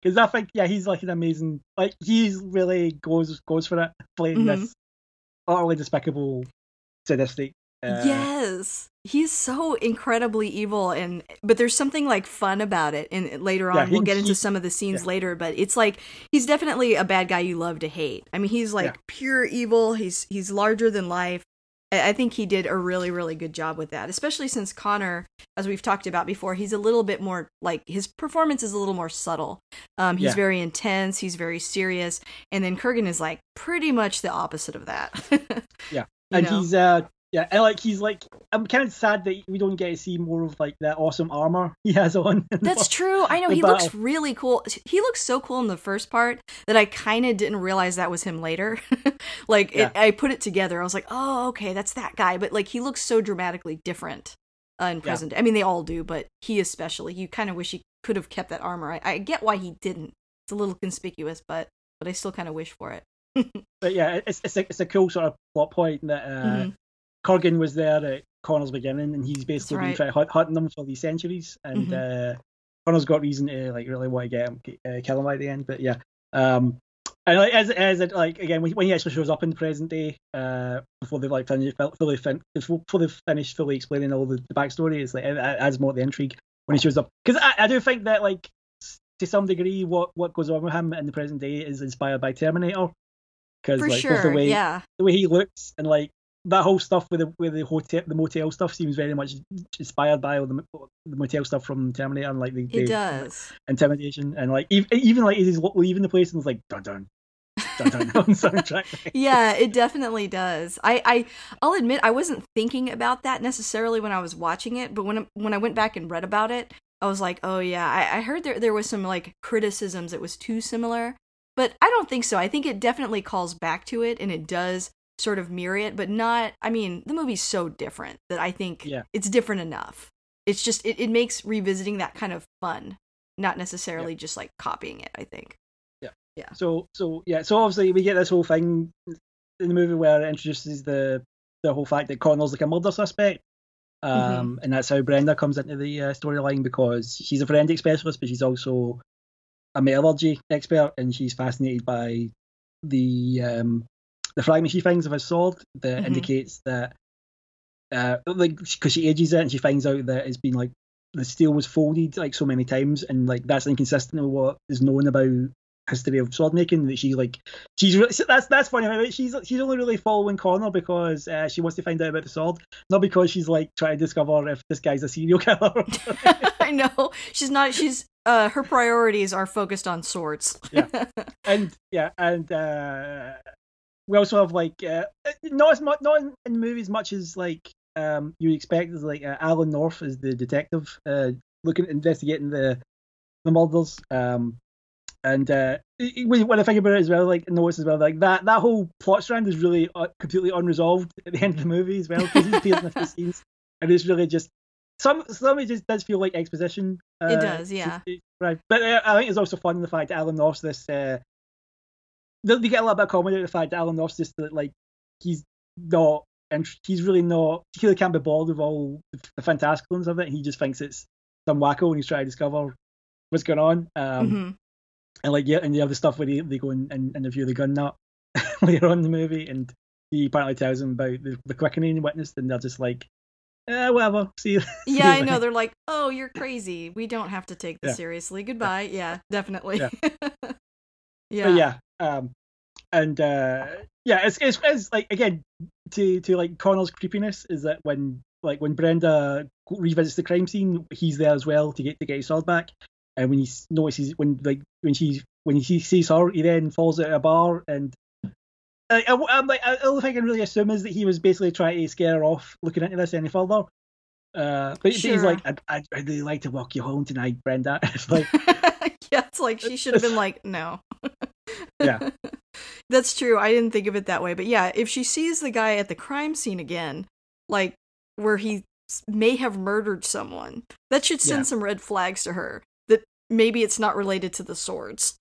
Because I think yeah, he's like an amazing like he's really goes goes for it playing mm-hmm. this utterly despicable, sadistic. Uh, yes, he's so incredibly evil, and but there's something like fun about it. And later on, yeah, he, we'll get into he, some of the scenes yeah. later. But it's like he's definitely a bad guy you love to hate. I mean, he's like yeah. pure evil. He's he's larger than life. I think he did a really really good job with that, especially since Connor, as we've talked about before, he's a little bit more like his performance is a little more subtle. Um, he's yeah. very intense. He's very serious, and then Kurgan is like pretty much the opposite of that. yeah, and you know? he's uh. Yeah, and like he's like, I'm kind of sad that we don't get to see more of like that awesome armor he has on. That's true. I know he battle. looks really cool. He looks so cool in the first part that I kind of didn't realize that was him later. like yeah. it, I put it together. I was like, oh, okay, that's that guy. But like he looks so dramatically different uh, in present. Yeah. I mean, they all do, but he especially. You kind of wish he could have kept that armor. I, I get why he didn't. It's a little conspicuous, but but I still kind of wish for it. but yeah, it's it's a, it's a cool sort of plot point that. Uh, mm-hmm. Kurgan was there at Connor's beginning, and he's basically right. been trying to hunt, hunting them for these centuries. And mm-hmm. uh, Connor's got reason to like really want to get him, uh, kill him at the end. But yeah, um, and like as as it like again when, when he actually shows up in the present day, uh, before they've like finished fully fin- before they've finished fully explaining all the, the backstory, it's like it adds more to the intrigue when he shows up. Because I, I do think that like to some degree, what, what goes on with him in the present day is inspired by Terminator. Because like sure, both the way yeah. the way he looks and like. That whole stuff with the with the hotel, the motel stuff seems very much inspired by all the, the motel stuff from Terminator, and like the, the it does. Like, intimidation and like even, even like he's leaving the place and it's like dun dun dun dun on soundtrack. yeah, it definitely does. I, I I'll admit I wasn't thinking about that necessarily when I was watching it, but when I, when I went back and read about it, I was like, oh yeah, I, I heard there there was some like criticisms it was too similar, but I don't think so. I think it definitely calls back to it, and it does. Sort of mirror it, but not. I mean, the movie's so different that I think yeah. it's different enough. it's just, it, it makes revisiting that kind of fun, not necessarily yeah. just like copying it, I think. Yeah. Yeah. So, so yeah. So obviously we get this whole thing in the movie where it introduces the, the whole fact that Connor's like a murder suspect. Um, mm-hmm. And that's how Brenda comes into the uh, storyline, because she's a forensic specialist, but she's also a metallurgy expert, and she's fascinated by the um, the fragment she finds of his sword that mm-hmm. indicates that, uh, like, because she ages it and she finds out that it's been like the steel was folded like so many times, and like that's inconsistent with what is known about history of sword making. That she like she's really, that's that's funny, right? she's she's only really following Connor because uh, she wants to find out about the sword, not because she's like trying to discover if this guy's a serial killer. I know she's not she's uh her priorities are focused on swords. yeah and yeah and uh we also have like uh, not as much not in, in movies much as like um you expect is like uh, Alan North is the detective uh looking investigating the the murders. um And uh, when I think about it as well, like notice as well, like that that whole plot strand is really uh, completely unresolved at the end of the movie as well, because he's appeared in a few scenes, and it's really just some some it just does feel like exposition. Uh, it does, yeah. Right, but uh, I think it's also fun in the fact that Alan North's this. Uh, they get a little bit of comedy out of the fact that Alan North's just like he's not, and he's really not. He really can't be bothered with all the fantasticalness of it. He just thinks it's some wacko, and he's trying to discover what's going on. Um, mm-hmm. And like yeah, and you have the stuff where they, they go and, and interview the gun nut later on in the movie, and he apparently tells them about the, the quickening witness, and they're just like, eh, whatever. See you. Yeah, I know. They're like, oh, you're crazy. We don't have to take this yeah. seriously. Goodbye. Yeah, yeah definitely. Yeah. yeah. yeah. Um, and uh, yeah, it's, it's it's like again to to like Connor's creepiness is that when like when Brenda revisits the crime scene, he's there as well to get to get his sword back. And when he notices when like when she when he sees her, he then falls out of a bar. And I, I, I'm like, the only thing I can really assume is that he was basically trying to scare her off looking into this any further. Uh, but sure. He's like, I'd, I'd really like to walk you home tonight, Brenda. It's like, yeah, it's like she should have been like, no. Yeah, that's true. I didn't think of it that way, but yeah, if she sees the guy at the crime scene again, like where he may have murdered someone, that should send yeah. some red flags to her. Maybe it's not related to the swords,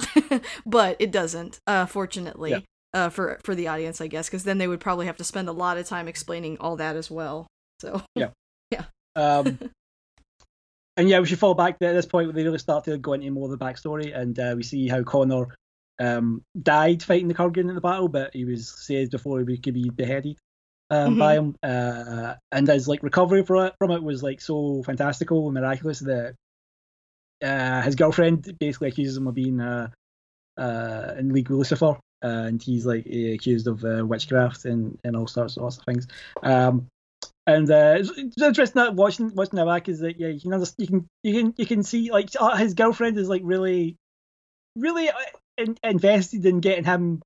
but it doesn't, uh, fortunately, yeah. uh, for, for the audience, I guess, because then they would probably have to spend a lot of time explaining all that as well. So, yeah. yeah. Um, and yeah, we should fall back to at this point where they really start to go into more of the backstory, and uh, we see how Connor um, died fighting the Kurgan in the battle, but he was saved before he could be beheaded um, mm-hmm. by him. Uh, and his like, recovery from it, from it was like so fantastical and miraculous that Uh, his girlfriend basically accuses him of being uh, uh, in league with Lucifer, uh, and he's like accused of uh, witchcraft and, and all sorts, sorts of things. Um, and uh, it's, it's interesting watching watching it back is that yeah you can understand, you can you can you can see like uh, his girlfriend is like really really in, invested in getting him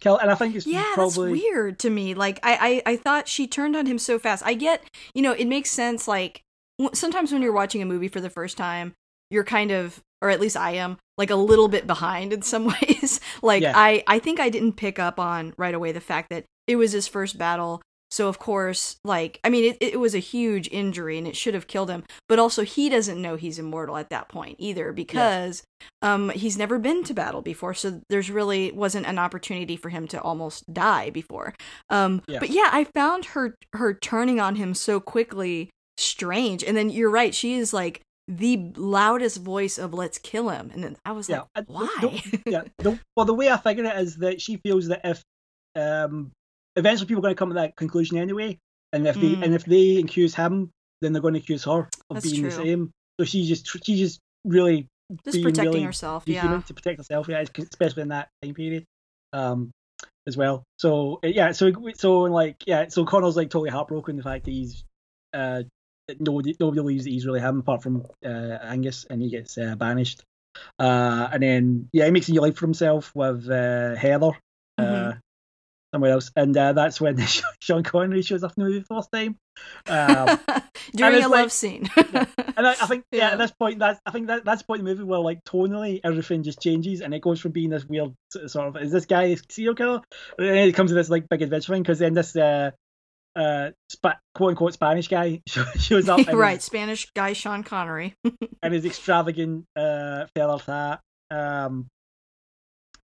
killed, and I think it's yeah probably... that's weird to me. Like I, I I thought she turned on him so fast. I get you know it makes sense. Like sometimes when you're watching a movie for the first time, you're kind of, or at least I am, like a little bit behind in some ways. Like yeah. I, I think I didn't pick up on right away the fact that it was his first battle. So of course, like, I mean, it, it was a huge injury and it should have killed him, but also he doesn't know he's immortal at that point either, because yeah. um, he's never been to battle before. So there's really wasn't an opportunity for him to almost die before. Um, yeah. But yeah, I found her, her turning on him so quickly strange. And then you're right. She is like, the loudest voice of "Let's kill him," and then I was yeah. like, "Why?" yeah. The, well, the way I figure it is that she feels that if um, eventually people are going to come to that conclusion anyway, and if mm. they and if they accuse him, then they're going to accuse her of That's being true. the same. So she just she just really just being protecting really herself, yeah, to protect herself, yeah, especially in that time period, um, as well. So yeah, so so like yeah, so Connor's like totally heartbroken the fact that he's uh. Nobody, nobody believes that he's really him apart from uh, Angus, and he gets uh, banished. Uh, and then, yeah, he makes a new life for himself with uh, Heather uh, mm-hmm. somewhere else. And uh, that's when Sean Connery shows up in the movie for the first time. Um, During a like, love scene. yeah. And I, I think, yeah, yeah, at this point, that's, I think that, that's the point in the movie where, like, tonally, everything just changes, and it goes from being this weird sort of, is this guy a serial killer? And then it comes to this, like, big adventure thing, because then this... Uh, uh, spa- quote-unquote Spanish guy shows up. And right, Spanish guy Sean Connery. And his extravagant uh, feather hat, um,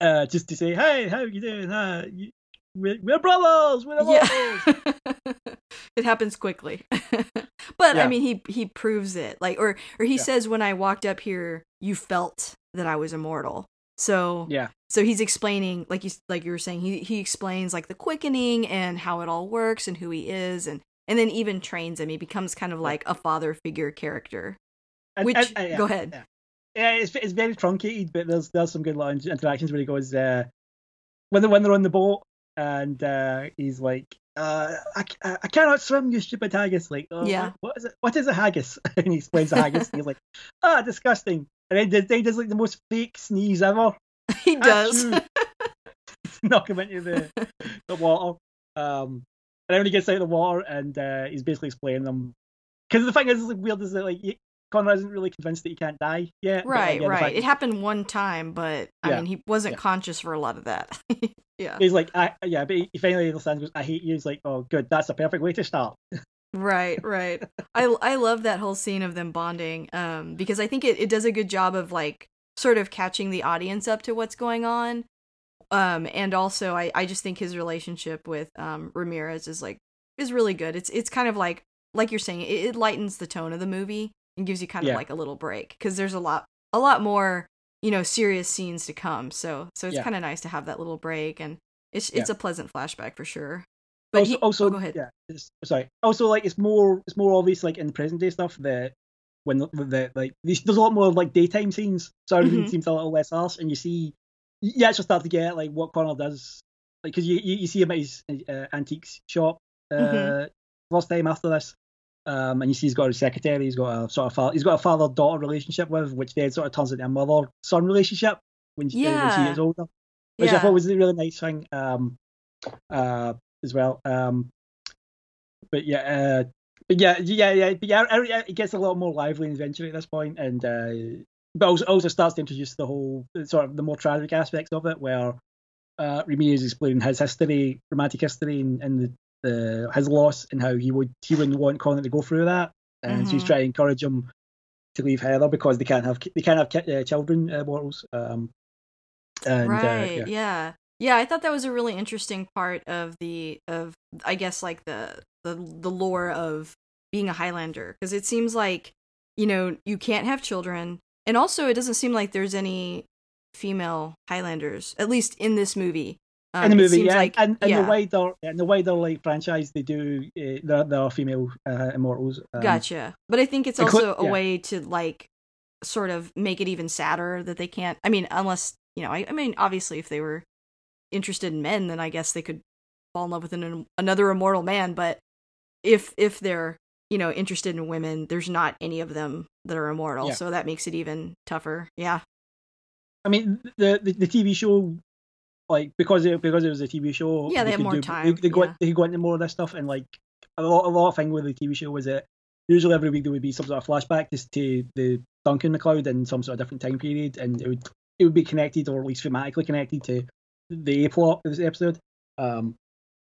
uh, just to say, hey, how you doing? Uh, you, we're, we're brothers! We're brothers! Yeah. It happens quickly. But, yeah. I mean, he he proves it. Like, Or, or he yeah. says, when I walked up here, you felt that I was immortal. So yeah. so he's explaining, like you like you were saying, he, he explains like the quickening and how it all works and who he is, and, and then even trains him. He becomes kind of like a father figure character. And, which and, and, yeah, go ahead. Yeah. yeah, it's it's very truncated, but there's there's some good lines, interactions where he goes uh, when they when they're on the boat and uh, he's like uh, I I cannot swim, you stupid haggis. Like oh, yeah. what, what is it? What is a haggis? And he explains the haggis, and he's like, ah, oh, disgusting. And then he does like the most fake sneeze ever. He does. Knock him into the, the water. Um, and then when he gets out of the water, and uh, he's basically explaining them. Because the thing is, it's like, weird is that like Connor isn't really convinced that he can't die yet. Right, but, again, right. It happened one time, but I yeah. mean, he wasn't yeah. conscious for a lot of that. yeah. He's like, I, yeah, but he finally understands. Goes, I hate you. He's like, oh, good. That's a perfect way to start. Right, right. I, I love that whole scene of them bonding um, because I think it, it does a good job of like sort of catching the audience up to what's going on. Um, and also, I, I just think his relationship with um, Ramirez is like is really good. It's it's kind of like like you're saying, it, it lightens the tone of the movie and gives you kind yeah. of like a little break because there's a lot a lot more, you know, serious scenes to come. So so it's yeah. kind of nice to have that little break, and it's it's yeah. a pleasant flashback for sure. But also, he, also oh, go ahead. yeah, it's, sorry. Also, like it's more, it's more obvious, like in present day stuff that when the, the like there's a lot more like daytime scenes, so everything mm-hmm. seems a little less harsh, and you see, you actually start to get like what Connor does, like because you, you you see him at his uh, antiques shop uh, mm-hmm. first time after this, um, and you see he's got a secretary, he's got a sort of father, he's got a father-daughter relationship with, which then sort of turns into a mother-son relationship when she, yeah. uh, when she gets older, which yeah. I thought was a really nice thing. Um, uh. As well, um, but yeah, uh, but yeah, yeah, yeah, but yeah. It gets a lot more lively and adventure at this point, and uh, but also, also starts to introduce the whole sort of the more tragic aspects of it, where uh, Ramirez is explaining his history, romantic history, and, and the, the his loss, and how he would he wouldn't want Connor to go through that, and mm-hmm. so he's trying to encourage him to leave Heather because they can't have they can't have ki- uh, children, uh, mortals. Um, and, right. Uh, yeah. yeah. Yeah, I thought that was a really interesting part of the of I guess like the the, the lore of being a Highlander, because it seems like, you know, you can't have children, and also it doesn't seem like there's any female Highlanders, at least in this movie. Um, in the movie, yeah, like, and, and yeah. the wider and the wider like franchise, they do uh, there, there are female uh, immortals. Um, gotcha, but I think it's also could, a yeah. way to like sort of make it even sadder that they can't. I mean, unless you know, I, I mean, obviously if they were interested in men, then I guess they could fall in love with an, another immortal man. But if if they're, you know, interested in women, there's not any of them that are immortal, yeah. so that makes it even tougher. Yeah, I mean the the, the T V show, like because it because it was a T V show. Yeah, they, they have more do, time. They, they go yeah. they go into more of this stuff, and like a lot a lot of thing with the T V show was that usually every week there would be some sort of flashback just to the Duncan MacLeod in some sort of different time period, and it would it would be connected, or at least thematically connected to the A plot of this episode, um,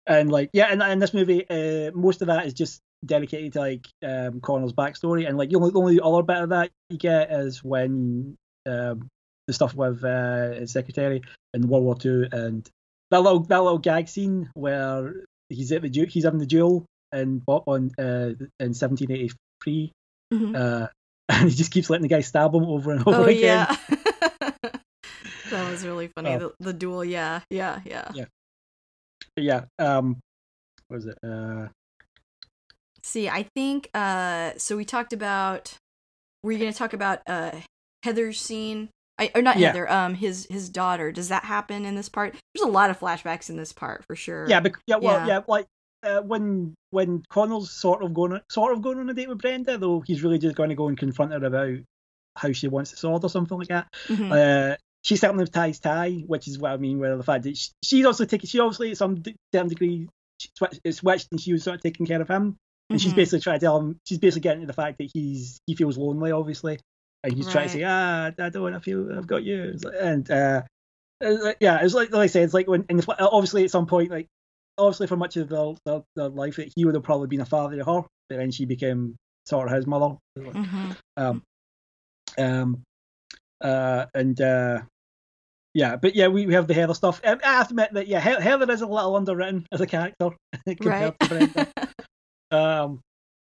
and like yeah, and in this movie, uh, most of that is just dedicated to like um, Connor's backstory, and like the only, the only other bit of that you get is when um, the stuff with uh, his secretary in World War Two, and that little that little gag scene where he's at the du- he's having the duel and on uh, in seventeen eighty-three, mm-hmm. uh, and he just keeps letting the guy stab him over and over oh, again. Yeah. That was really funny. Oh. The, the duel, yeah, yeah, yeah, yeah, yeah. Um, what was it? Uh... See, I think. Uh, so we talked about. Were you going to talk about uh Heather's scene? I or not yeah. Heather. Um, his his daughter. Does that happen in this part? There's a lot of flashbacks in this part for sure. Yeah, but yeah, well, yeah, yeah like uh, when when Connor's sort of going sort of going on a date with Brenda, though he's really just going to go and confront her about how she wants the sword or something like that. Mm-hmm. Uh. She's certainly ties tie, which is what I mean. Where the fact that she, she's also taking, she obviously to some certain degree switched, switched, and she was sort of taking care of him. And mm-hmm. she's basically trying to tell him. She's basically getting to the fact that he's he feels lonely, obviously, and he's right. trying to say, "Ah, I don't want to feel. I've got you." And uh, yeah, it's like, like I said, it's like when and obviously at some point, like obviously for much of their, their, their life, that he would have probably been a father to her, but then she became sort of his mother. Mm-hmm. Um, um, uh, and uh, yeah, but yeah, we, we have the Heather stuff. Um, I have to admit that yeah, Heather is a little underwritten as a character compared right. to Brenda, um,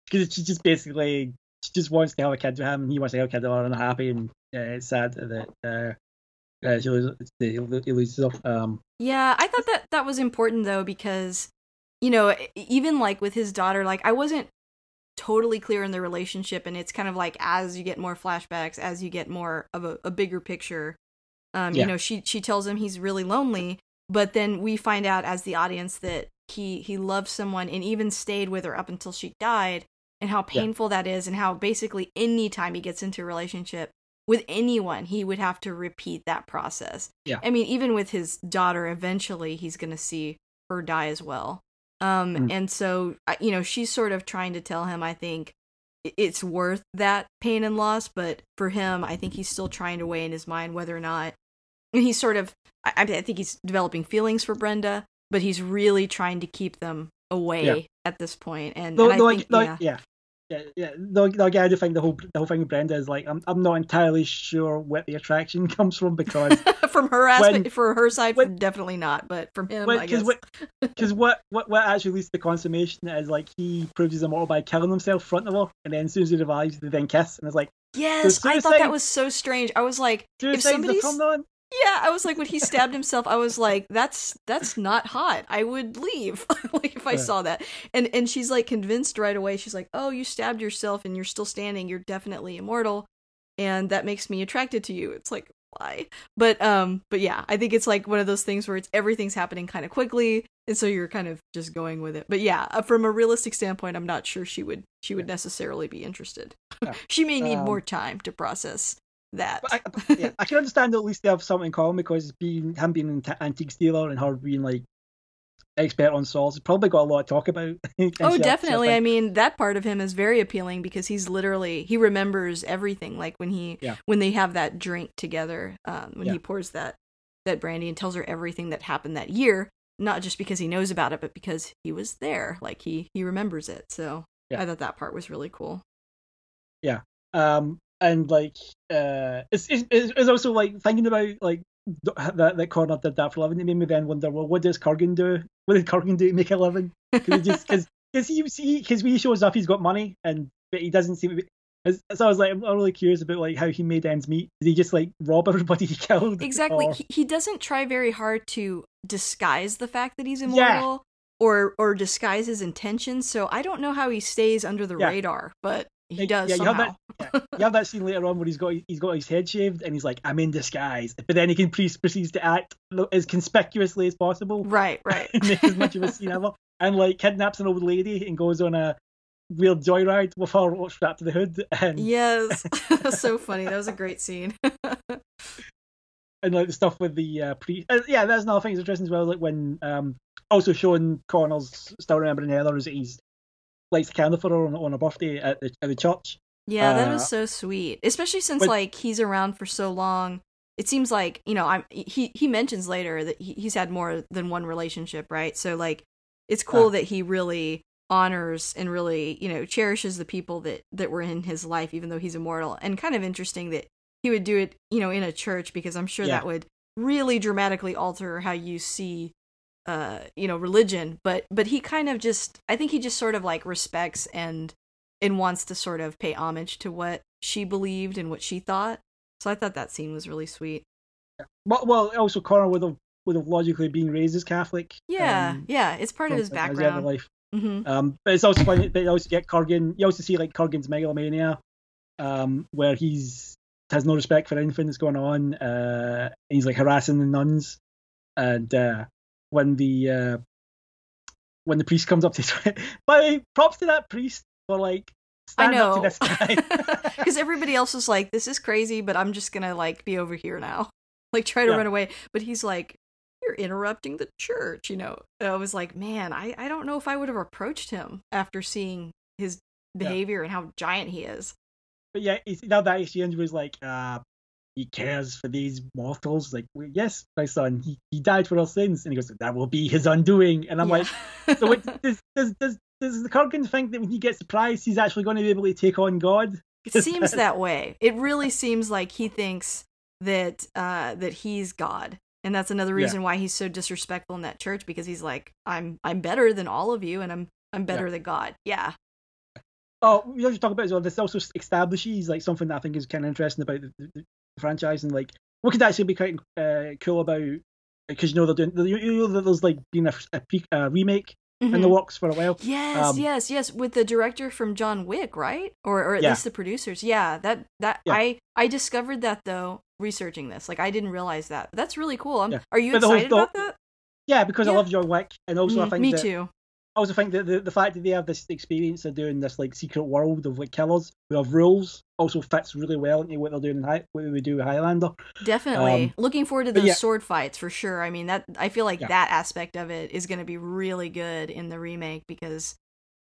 because she just basically she just wants to have a kid with him, and he wants to have a kid with her, and they're happy, and uh, it's sad that. Uh, Uh, she loses, she loses up. Um, yeah, I thought that that was important, though, because, you know, even, like, with his daughter, like, I wasn't totally clear in the relationship, and it's kind of like as you get more flashbacks, as you get more of a, a bigger picture, um, yeah. you know, she, she tells him he's really lonely, but then we find out as the audience that he, he loved someone and even stayed with her up until she died, and how painful yeah. that is, and how basically any time he gets into a relationship, with anyone, he would have to repeat that process. Yeah. I mean, even with his daughter, eventually he's going to see her die as well. Um, mm. And so, you know, she's sort of trying to tell him, I think, it's worth that pain and loss. But for him, I think he's still trying to weigh in his mind whether or not. And he's sort of, I, I think he's developing feelings for Brenda, but he's really trying to keep them away yeah. at this point. And, no, and no, I think, no, yeah. yeah. Yeah, yeah. Though, though again, I do think the whole the whole thing with Brenda is like I'm I'm not entirely sure where the attraction comes from because from her aspect, when, for her side, when, definitely not, but from him, when, I guess. Because what, what what actually leads to the consummation is like he proves he's immortal by killing himself in front of her, and then as soon as he revives, they then kiss, and it's like yes, so I thought that was so strange. I was like, if somebody's on. Yeah, I was like when he stabbed himself, I was like, that's that's not hot. I would leave like if I yeah. saw that. And and she's like convinced right away. She's like, "Oh, you stabbed yourself and you're still standing. You're definitely immortal, and that makes me attracted to you." It's like, why? But um but yeah, I think it's like one of those things where it's everything's happening kind of quickly, and so you're kind of just going with it. But yeah, from a realistic standpoint, I'm not sure she would she would necessarily be interested. Yeah. She may need um... more time to process. That but I, but yeah, I can understand that at least they have something in common because being him being an antique dealer and her being like expert on swords, probably got a lot to talk about. Oh, she, definitely. She I mean, that part of him is very appealing because he's literally he remembers everything. Like when he yeah. when they have that drink together, um, when yeah. he pours that that brandy and tells her everything that happened that year, not just because he knows about it, but because he was there. Like he he remembers it. So yeah. I thought that part was really cool. Yeah. Um. And like, uh, it's, it's it's also like thinking about like that that Connor did that for a living. It made me then wonder, well, what does Kurgan do? What did Kurgan do to make a living? Because he see because when he shows up, he's got money, and but he doesn't seem. So I was like, I'm really curious about like how he made ends meet. Did he just like rob everybody he killed? Exactly. Or... He, he doesn't try very hard to disguise the fact that he's immortal yeah. or or disguise his intentions. So I don't know how he stays under the yeah. radar, but. He does. Yeah, you have, that, yeah. you have that scene later on where he's got he's got his head shaved and he's like, "I'm in disguise," but then he can pre- proceeds to act as conspicuously as possible. Right, right. Make as much of a scene ever, and like kidnaps an old lady and goes on a weird joyride with her strapped to the hood. And... Yes, that's so funny. That was a great scene. And like the stuff with the uh, pre, uh, yeah, that's another thing that's interesting as well. Like when um, also showing Connor's still remembering Heather is that he's. Lights a candle for her on, on her birthday at the, at the church. Yeah, that uh, was so sweet. Especially since when, like he's around for so long, it seems like you know. I'm he he mentions later that he, he's had more than one relationship, right? So like, it's cool uh, that he really honors and really you know cherishes the people that that were in his life, even though he's immortal. And kind of interesting that he would do it, you know, in a church because I'm sure yeah. that would really dramatically alter how you see. Uh, you know, religion, but but he kind of just, I think he just sort of like respects and and wants to sort of pay homage to what she believed and what she thought. So I thought that scene was really sweet. Yeah. Well, well, also Connor would have would have logically been raised as Catholic. Yeah, um, yeah, it's part of his background. His life. Mm-hmm. Um, but it's also funny. But you also get Kurgan. You also see like Kurgan's megalomania, um, where he's has no respect for anything that's going on. Uh, and he's like harassing the nuns, and. Uh, When the uh, when the priest comes up to his but props to that priest for like stand up to this guy because everybody else is like this is crazy, but I'm just gonna like be over here now, like try to yeah. run away. But he's like, you're interrupting the church, you know. And I was like, man, I, I don't know if I would have approached him after seeing his behavior yeah. and how giant he is. But yeah, now that exchange was like, uh, he cares for these mortals. Like, well, yes, my son, he, he died for our sins. And he goes, that will be his undoing. And I'm yeah. like, so it's, does, does, does, does the Kurgan think that when he gets the prize, he's actually going to be able to take on God? It seems that way. It really seems like he thinks that uh, that he's God. And that's another reason yeah. why he's so disrespectful in that church, because he's like, I'm I'm better than all of you, and I'm I'm better yeah. than God. Yeah. Oh, you know what you talk about as well, this also establishes like something that I think is kind of interesting about the, the, the franchise, and like what could actually be quite uh, cool about, because you know they're doing, you know that there's like been a, a, a remake mm-hmm. in the works for a while. Yes, um, yes, yes, with the director from John Wick, right? Or or at yeah. least the producers. Yeah, that that yeah. I I discovered that though researching this. Like I didn't realize that. That's really cool. I'm, yeah. Are you but excited whole, about the, that? Yeah, because yeah. I love John Wick, and also mm, I think me that, too. I also think that the, the fact that they have this experience of doing this like secret world of like killers who have rules also fits really well into what they're doing in High, what we do with Highlander. Definitely. Um, Looking forward to those yeah. sword fights for sure. I mean, that I feel like yeah. that aspect of it is going to be really good in the remake because,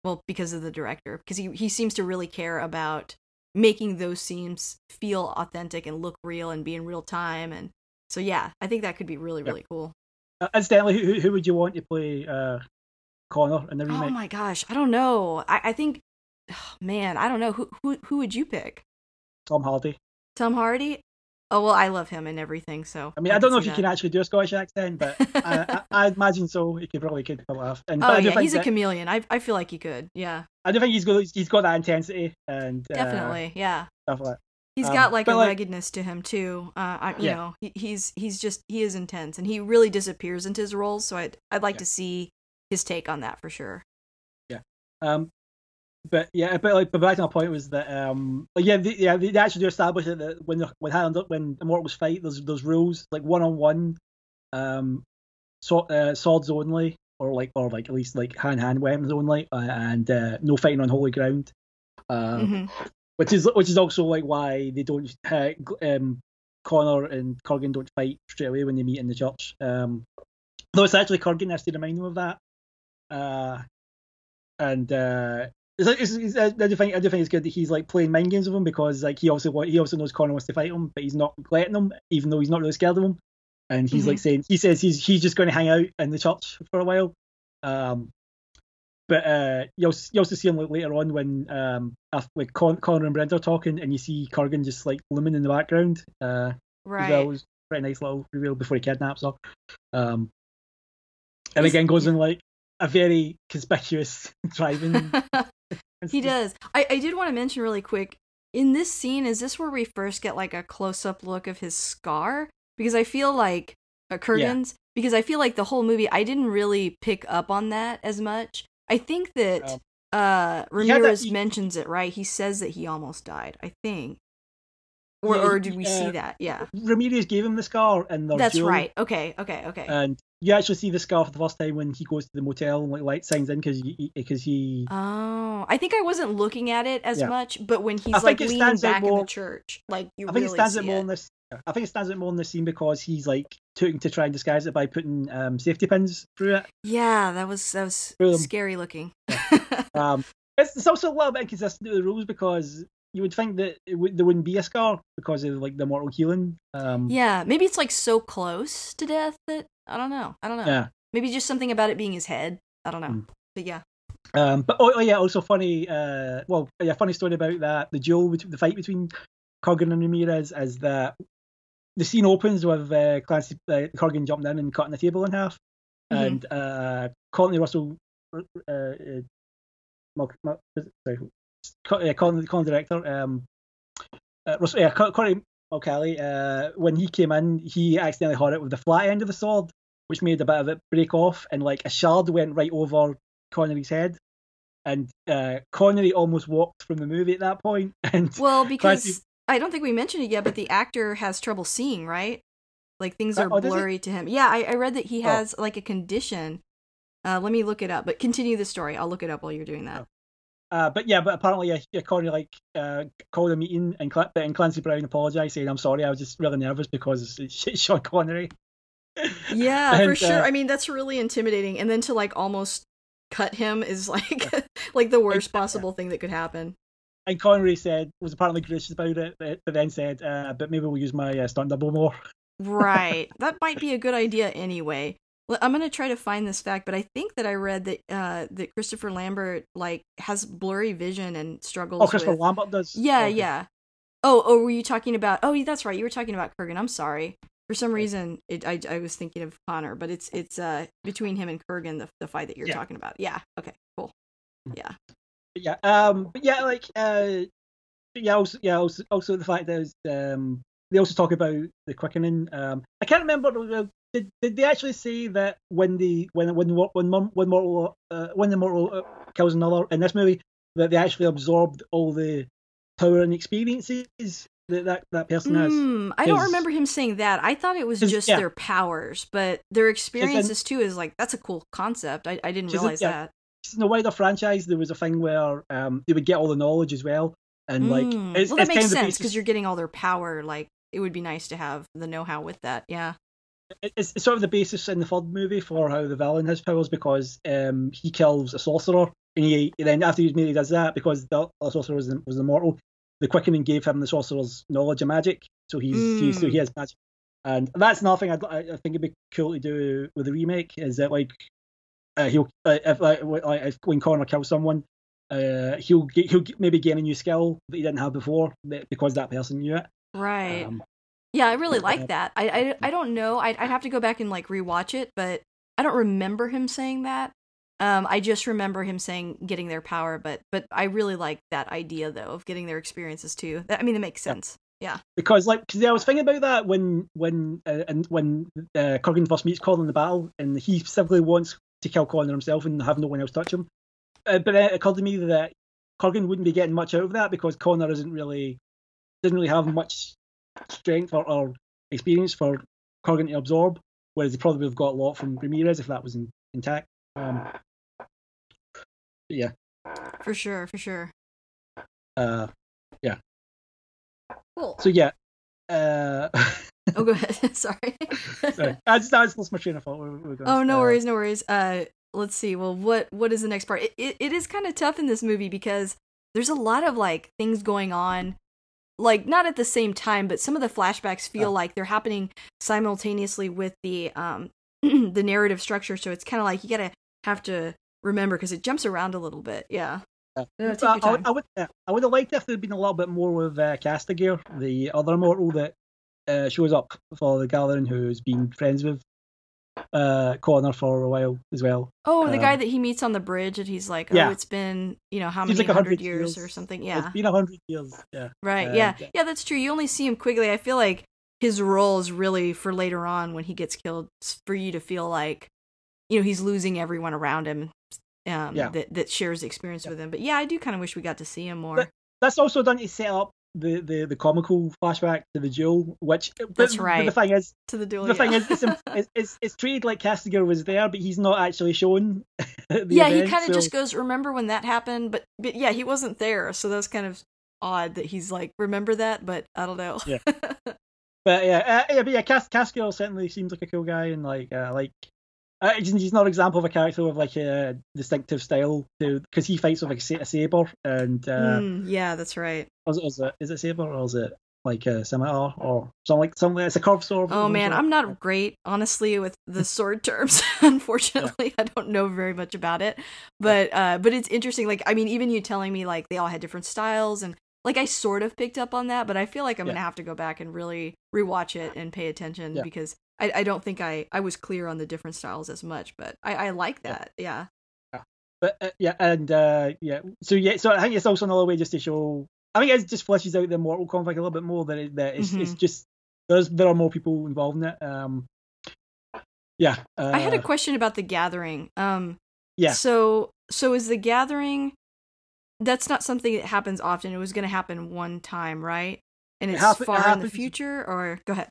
well, because of the director, because he, he seems to really care about making those scenes feel authentic and look real and be in real time. And so, yeah, I think that could be really, yeah. really cool. Uh, incidentally, who, who would you want to play uh Connor in the remake? Oh my gosh, I don't know. I, I think, oh man, I don't know. Who who who would you pick? Tom Hardy. Tom Hardy? Oh well, I love him and everything. So I mean, I, I don't know if that. He can actually do a Scottish accent, but I, I, I imagine so. He could probably could pull it off. And, oh yeah, he's that, a chameleon. I I feel like he could. Yeah. I do think he's got he's got that intensity and definitely uh, yeah stuff like that. He's um, got like a like, raggedness to him too. Uh, I, you yeah. know, he, he's he's just he is intense, and he really disappears into his roles. So I I'd, I'd like yeah. to see his take on that for sure. Yeah, um, but yeah, but like, but back to my point was that um, like, yeah, they, yeah, they actually do establish it that when when Highlander, when Immortals fight, there's those rules like one on one, um, so, uh, swords only, or like or like at least like hand hand weapons only, uh, and uh, no fighting on holy ground, uh, mm-hmm. which is which is also like why they don't uh, um, Connor and Kurgan don't fight straight away when they meet in the church. Um, though it's actually Kurgan has to remind them of that. Uh, and uh, it's, it's, it's, I do think I do think it's good that he's like playing mind games with him, because like he also he also knows Connor wants to fight him, but he's not letting him, even though he's not really scared of him. And he's mm-hmm. like saying he says he's he's just going to hang out in the church for a while. Um, but uh, you also you also see him like later on when um after, like Con- Connor and Brenda are talking, and you see Kurgan just like looming in the background. Uh, right. That was pretty nice little reveal before he kidnaps her. Um, and again goes in like a very conspicuous driving. He does. I, I did want to mention really quick, in this scene, is this where we first get like a close-up look of his scar? Because I feel like, uh, Kurgan's, yeah. because I feel like the whole movie, I didn't really pick up on that as much. I think that um, uh, Ramirez that, he, mentions it, right? He says that he almost died, I think. Or, yeah, or did we uh, see that? Yeah. Ramirez gave him the scar and the That's jewel. Right. Okay, okay, okay. And you actually see the scar for the first time when he goes to the motel and like light signs in because because he, he. Oh, I think I wasn't looking at it as yeah. much, but when he's like leaning back more, in the church, like you I think really it stands see out more it. In this. I think it stands out more in this scene because he's like taking to try and disguise it by putting um, safety pins through it. Yeah, that was that was through scary them. Looking. Yeah. um, it's, it's also a little bit inconsistent with the rules because you would think that it w- there wouldn't be a scar because of like the mortal healing. Um, yeah, maybe it's like so close to death that. I don't know. I don't know. Yeah. Maybe just something about it being his head. I don't know. Mm. But yeah. Um, but oh, oh yeah, also funny. Uh, well, yeah, funny story about that. The duel, between, the fight between Kurgan and Ramirez is that the scene opens with uh, Clancy uh, Kurgan jumping in and cutting the table in half, mm-hmm. and uh, Courtney Russell, uh, uh, sorry, uh, Courtney, Courtney director, um, uh, Russell, yeah, Courtney. O'Cally, uh, when he came in, he accidentally hurt it with the flat end of the sword, which made a bit of it break off, and like a shard went right over Connery's head, and uh, Connery almost walked from the movie at that point. And well, because Clancy... I don't think we mentioned it yet, but the actor has trouble seeing, right? Like things are oh, blurry to him. Yeah, I, I read that he has oh. like a condition. Uh, let me look it up, but continue the story. I'll look it up while you're doing that. Oh. Uh, but yeah, but apparently yeah, yeah, Connery like uh, called a meeting and, Cl- and Clancy Brown apologised, saying, I'm sorry, I was just really nervous because it's, it's Sean Connery. Yeah, and, for sure. Uh, I mean, that's really intimidating. And then to like almost cut him is like yeah. like the worst possible yeah. thing that could happen. And Connery said, was apparently gracious about it, but then said, uh, but maybe we'll use my uh, stunt double more. Right. That might be a good idea anyway. Well, I'm going to try to find this fact, but I think that I read that uh, that Christopher Lambert like has blurry vision and struggles with... Oh, Christopher with... Lambert does? Yeah, okay. yeah. Oh, oh, were you talking about... Oh, that's right. You were talking about Kurgan. I'm sorry. For some reason, it, I, I was thinking of Connor, but it's it's uh, between him and Kurgan, the, the fight that you're yeah. talking about. Yeah. Okay, cool. Yeah. Yeah, um, but yeah, like, uh, yeah, also, yeah, also, also the fact that um, they also talk about the quickening. Um, I can't remember. Did, did they actually say that when the when when when when mortal uh, when the mortal kills another in this movie that they actually absorbed all the power and experiences that that, that person has? Mm, I don't remember him saying that. I thought it was just yeah. their powers, but their experiences then, too is like that's a cool concept. I I didn't realize yeah. that. In the wider franchise, there was a thing where um, they would get all the knowledge as well, and like mm. it's, well, that it's makes sense because you're getting all their power. Like it would be nice to have the know-how with that. Yeah, it's, it's sort of the basis in the third movie for how the villain has powers because um, he kills a sorcerer, and he and then after he immediately does that because the sorcerer was, was immortal, the quickening gave him the sorcerer's knowledge of magic, so he's mm. he, so he has magic, and that's nothing. I I think it'd be cool to do with the remake. Is that like. Uh, he'll uh, if uh, if when Connor kills someone, uh, he'll get, he'll maybe gain a new skill that he didn't have before because that person knew it. Right. Um, yeah, I really like uh, that. I, I I don't know. I'd I'd have to go back and like rewatch it, but I don't remember him saying that. Um, I just remember him saying getting their power, but but I really like that idea though of getting their experiences too. That, I mean, it makes sense. Yeah. yeah. Because like, cause I was thinking about that when when uh, and when uh, Kurgan first meets Connor in the battle, and he simply wants to kill Connor himself and have no one else touch him. Uh, but it occurred to me that Kurgan wouldn't be getting much out of that because Connor isn't really doesn't really have much strength or, or experience for Kurgan to absorb, whereas he probably would have got a lot from Ramirez if that was in, intact. Um, yeah. For sure, for sure. Uh, yeah. Cool. So yeah. Uh... Oh, go ahead. Sorry. Sorry. I just, I just lost my train of thought. We're, we're going. Oh, no uh, worries, no worries. Uh, let's see. Well, what what is the next part? It it, it is kind of tough in this movie because there's a lot of like things going on, like not at the same time, but some of the flashbacks feel oh. like they're happening simultaneously with the um the narrative structure. So it's kind of like you gotta have to remember because it jumps around a little bit. Yeah. Yeah. No, so I, I would uh, I would have liked if there'd been a little bit more with uh, Kastagir, the other mortal that. Uh, shows up for the Gathering, who's been friends with uh, Connor for a while as well. Oh, the um, guy that he meets on the bridge, and he's like, "Oh, yeah. it's been you know how Seems many like hundred years, years or something." Yeah, it's been a hundred years. Yeah, right. Uh, yeah. yeah, yeah, that's true. You only see him quickly. I feel like his role is really for later on when he gets killed, for you to feel like you know he's losing everyone around him um, yeah. that that shares experience yeah. with him. But yeah, I do kind of wish we got to see him more. But that's also done to set up. The, the the comical flashback to the duel, which that's the, right. The thing is, to the duel. The yeah. thing is, it's, it's, it's it's treated like Kastagir was there, but he's not actually shown. Yeah, event, he kind of so. just goes, "Remember when that happened?" But but yeah, he wasn't there, so that's kind of odd that he's like, "Remember that?" But I don't know. Yeah. But yeah, uh, yeah, but yeah, Kastagir certainly seems like a cool guy, and like uh, like uh, he's not an example of a character with like a distinctive style, because he fights with like a saber, and uh, mm, yeah, that's right. Is it, is it, is it saber or is it like a scimitar or something like something? It's a curved sword. Oh man, like I'm not great honestly with the sword terms. Unfortunately, yeah. I don't know very much about it. But yeah. uh, but it's interesting. Like I mean, even you telling me like they all had different styles and like I sort of picked up on that. But I feel like I'm yeah. gonna have to go back and really rewatch it and pay attention yeah. because I, I don't think I, I was clear on the different styles as much. But I, I like that. Yeah. yeah. But uh, yeah, and uh, yeah. So yeah, so I think it's also another way just to show. I think it just fleshes out the Mortal Kombat a little bit more. That it, that it's, mm-hmm. it's just there's there are more people involved in it. Um, yeah, uh, I had a question about the Gathering. Um, yeah. So so is the Gathering? That's not something that happens often. It was going to happen one time, right? And it's it happen- far it happens- in the future. Or go ahead.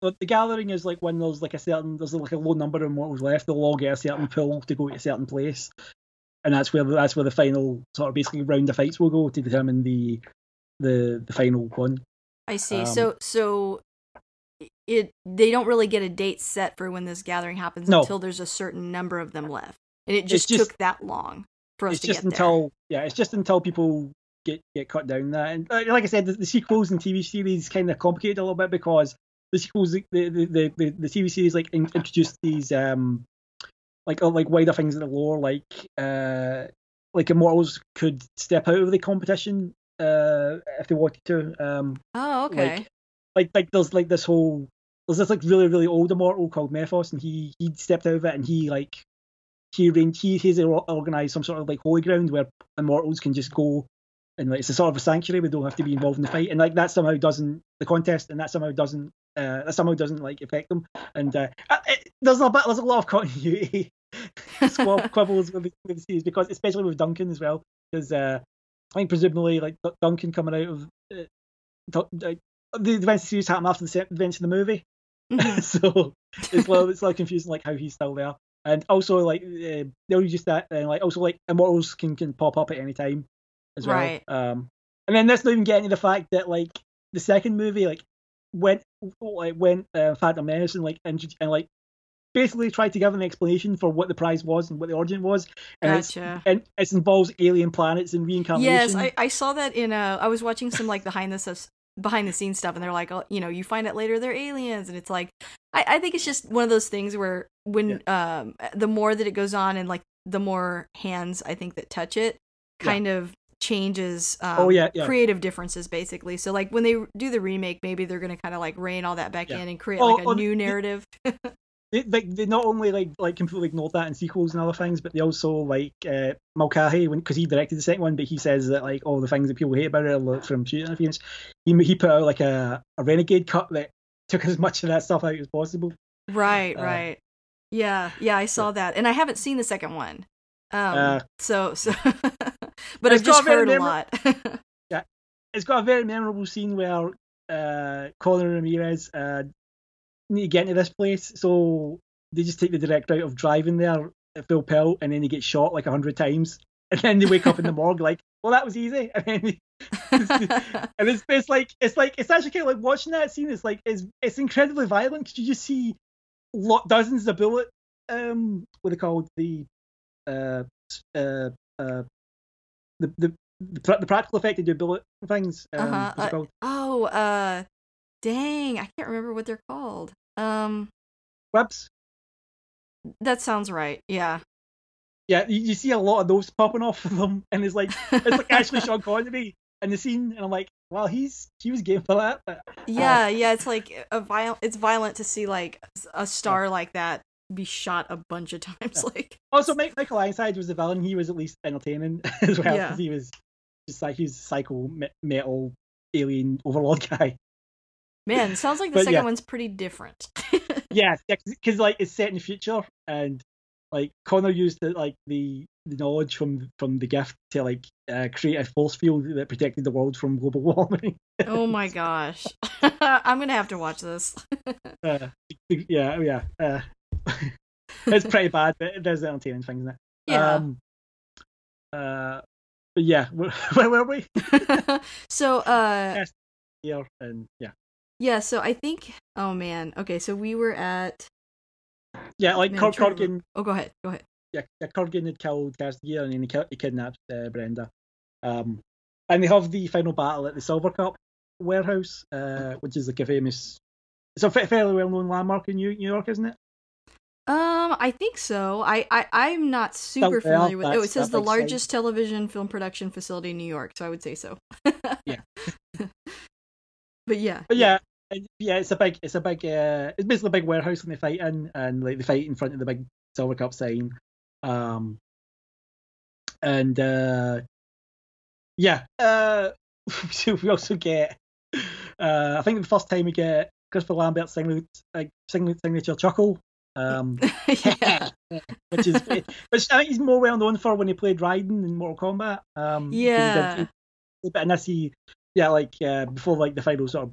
But the Gathering is like when there's like a certain there's like a low number of mortals left. They'll all get a certain pool to go to a certain place. And that's where that's where the final sort of basically round of fights will go to determine the the, the final one. I see. Um, so so it they don't really get a date set for when this Gathering happens no. until there's a certain number of them left, and it just, just took that long for us it's to just get until, there. Yeah, it's just until people get get cut down that. And like I said, the, the sequels and T V series kind of complicated a little bit, because the sequels, the the the, the, the T V series like in, introduced these um like like wider things in the lore, like uh like Immortals could step out of the competition uh if they wanted to. Um, oh, okay. Like, like like there's like this whole there's this like really really old Immortal called Mephos, and he he stepped out of it, and he like. He arranged, he he's organised some sort of like holy ground where Immortals can just go, and like it's a sort of a sanctuary. We don't have to be involved in the fight, and like that somehow doesn't the contest, and that somehow doesn't uh, that somehow doesn't like affect them. And uh, it, there's a bit, there's a lot of continuity squab, quibbles with the, with the series, because especially with Duncan as well, because uh, I think presumably like Duncan coming out of uh, the, the events of the series happen after the events of the movie, mm-hmm. so it's a little, it's a little confusing like how he's still there. And also, like, uh, they'll just that, and like, also, like, Immortals can, can pop up at any time as well. Right. Um, and then let's not even get into the fact that, like, the second movie, like, went, like, went uh, Phantom Menace and, like, and, and, like, basically tried to give an explanation for what the prize was and what the origin was. And gotcha. It's, and it involves alien planets and reincarnation. Yes, I, I saw that in, uh, I was watching some, like, behind the, behind the scenes stuff, and they're like, oh, you know, you find out later they're aliens, and it's like, I, I think it's just one of those things where when yeah. um, the more that it goes on and like the more hands I think that touch it kind yeah. of changes um, oh, yeah, yeah. creative differences basically. So like when they do the remake, maybe they're going to kind of like rein all that back yeah. in and create oh, like a oh, new narrative. They, they, they not only like like completely ignored that in sequels and other things, but they also like uh, Mulcahy, because he directed the second one, but he says that like all the things that people hate about it are from shooting interference. He he put out like a, a renegade cut that took as much of that stuff out as possible. Right, uh, right. Yeah, yeah, I saw yeah. that. And I haven't seen the second one. Um, uh, so, so but I've just heard a memor- lot. yeah, it's got a very memorable scene where uh, Connor Ramirez uh, need to get into this place, so they just take the direct route of driving there at full pelt, and then they get shot like a hundred times, and then they wake up in the morgue like, well, that was easy. And then they, and it's, it's like it's like it's actually kind of like watching that scene. It's like it's it's incredibly violent because you just see lot dozens of bullet um what they called the uh uh uh the the the, the practical effect they do bullet things. Um, uh-huh. what's it called? Uh, oh, uh, dang! I can't remember what they're called. Um, webs. That sounds right. Yeah. Yeah, you, you see a lot of those popping off of them, and it's like it's like actually Sean Connery. And the scene, and I'm like, well, he's he was game for that. But, uh. Yeah, yeah, it's like a viol- It's violent to see like a star yeah. like that be shot a bunch of times. Yeah. Like also, Michael Ironside was the villain. He was at least entertaining as well, because yeah. he was just like he was a psycho metal alien overlord guy. Man, sounds like the but, second yeah. one's pretty different. yeah, because yeah, like it's set in the future, and like Connor used the, like the. the knowledge from from the gift to like uh, create a force field that protected the world from global warming. Oh my gosh. I'm gonna have to watch this. uh, yeah yeah uh, it's pretty bad, but it does entertaining things in it. yeah um, uh but yeah where, where were we? so uh yeah and yeah yeah so I think oh man okay so we were at yeah like man, Kurgan to... oh go ahead go ahead Yeah, Kurgan had killed Kastagir, and then he, ki- he kidnapped uh, Brenda. Um, and they have the final battle at the Silver Cup warehouse, uh, which is like a famous... It's a fairly well-known landmark in New, New York, isn't it? Um, I think so. I, I, I'm not super so, familiar well, with... Oh, it says the largest sense. television film production facility in New York, so I would say so. yeah. but yeah. But yeah. Yeah, it's a big... It's a big. Uh, it's basically a big warehouse when they fight in, and like they fight in front of the big Silver Cup sign. Um and uh yeah uh so we also get uh I think the first time we get Christopher Lambert's signature, like, signature chuckle, um yeah. which is which I think he's more well known for when he played Raiden in Mortal Kombat. Um yeah but and I see yeah like uh, before like the final sort of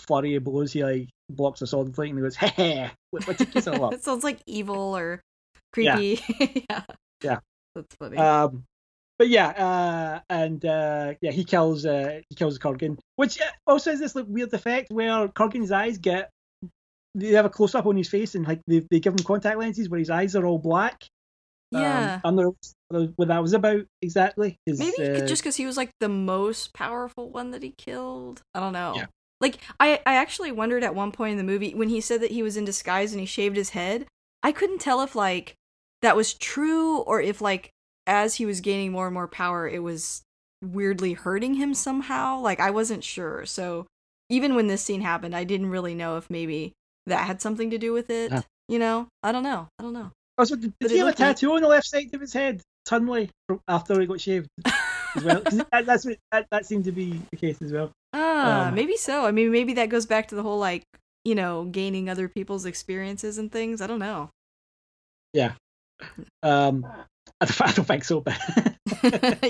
flurry of blows, he like blocks a sword fight and he goes hey, hey. What, what took you so long? It sounds like evil or creepy. Yeah. yeah yeah that's funny. Um but yeah uh and uh yeah he kills uh he kills Kurgan, which also has this like weird effect where Kurgan's eyes get they have a close-up on his face, and like they, they give him contact lenses where his eyes are all black, Yeah. Um, I'm not what that was about exactly. His, Maybe uh, just because he was like the most powerful one that he killed. I don't know. Yeah. Like, I, I actually wondered at one point in the movie when he said that he was in disguise and he shaved his head. I couldn't tell if, like, that was true or if, like, as he was gaining more and more power, it was weirdly hurting him somehow. Like, I wasn't sure. So even when this scene happened, I didn't really know if maybe that had something to do with it. Yeah. You know? I don't know. I don't know. Also, did but he have a tattoo like... on the left side of his head? Tunley, after he got shaved as well. That, that's what, that, that seemed to be the case as well. Ah, um, maybe so. I mean, maybe that goes back to the whole, like, you know, gaining other people's experiences and things. I don't know. Yeah. Um... I don't think so, but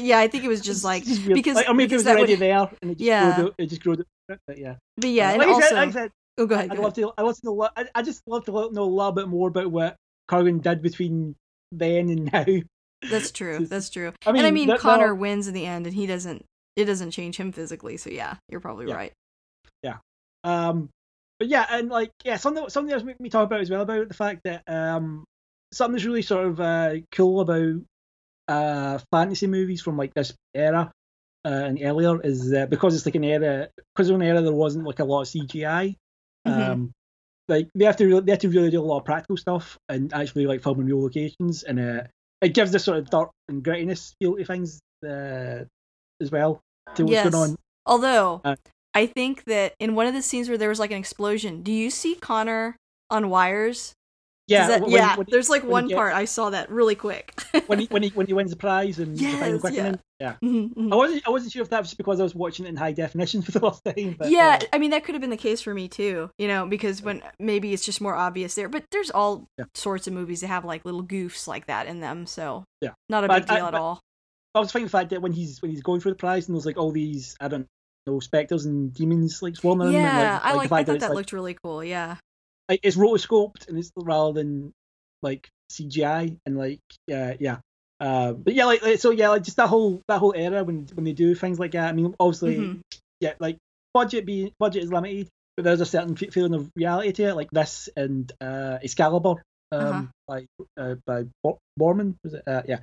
yeah, I think it was just like just because like, or maybe because it was already would... there, and it just yeah. grew. It just grew. But yeah, but yeah, um, and like also, I said, oh, go ahead. I'd go love ahead. to. I love to know. I, I just love to know a little bit more about what Kurgan did between then and now. That's true. That's true. I mean, and I mean, that, Connor that, wins in the end, and he doesn't. It doesn't change him physically. So yeah, you're probably yeah. right. Yeah. Um. But yeah, and like yeah, something something else we talk about as well about the fact that um. Something that's really sort of uh, cool about uh, fantasy movies from like this era uh, and earlier is that because it's like an era, because of an era there wasn't like a lot of C G I. Mm-hmm. Um, like they have to re- they have to really do a lot of practical stuff and actually like film in real locations, and uh, it gives this sort of dirt and grittiness feel to things uh, as well to what's yes. going on. Although uh, I think that in one of the scenes where there was like an explosion, do you see Connor on wires? Yeah, that, when, yeah. When he, there's like one gets, part I saw that really quick. when he when he when he wins the prize and yes, the final quickening. Yeah. yeah. Mm-hmm, mm-hmm. I wasn't I wasn't sure if that was because I was watching it in high definition for the last time. But, yeah, uh, I mean that could have been the case for me too. You know, because when maybe it's just more obvious there. But there's all yeah. sorts of movies that have like little goofs like that in them. So yeah, not a but big I, deal I, at all. I was thinking the fact that when he's when he's going for the prize and there's like all these I don't know specters and demons like swarming. Yeah, him and, like, I like, like I thought that, that looked like, really cool. Yeah. Like it's rotoscoped and it's rather than like C G I and like yeah uh, yeah uh, but yeah like, like so yeah like just that whole that whole era when when they do things like that. I mean obviously mm-hmm. yeah like budget being budget is limited, but there's a certain feeling of reality to it, like this and uh, Excalibur um uh-huh. by uh, by Bo- Borman was it uh, yeah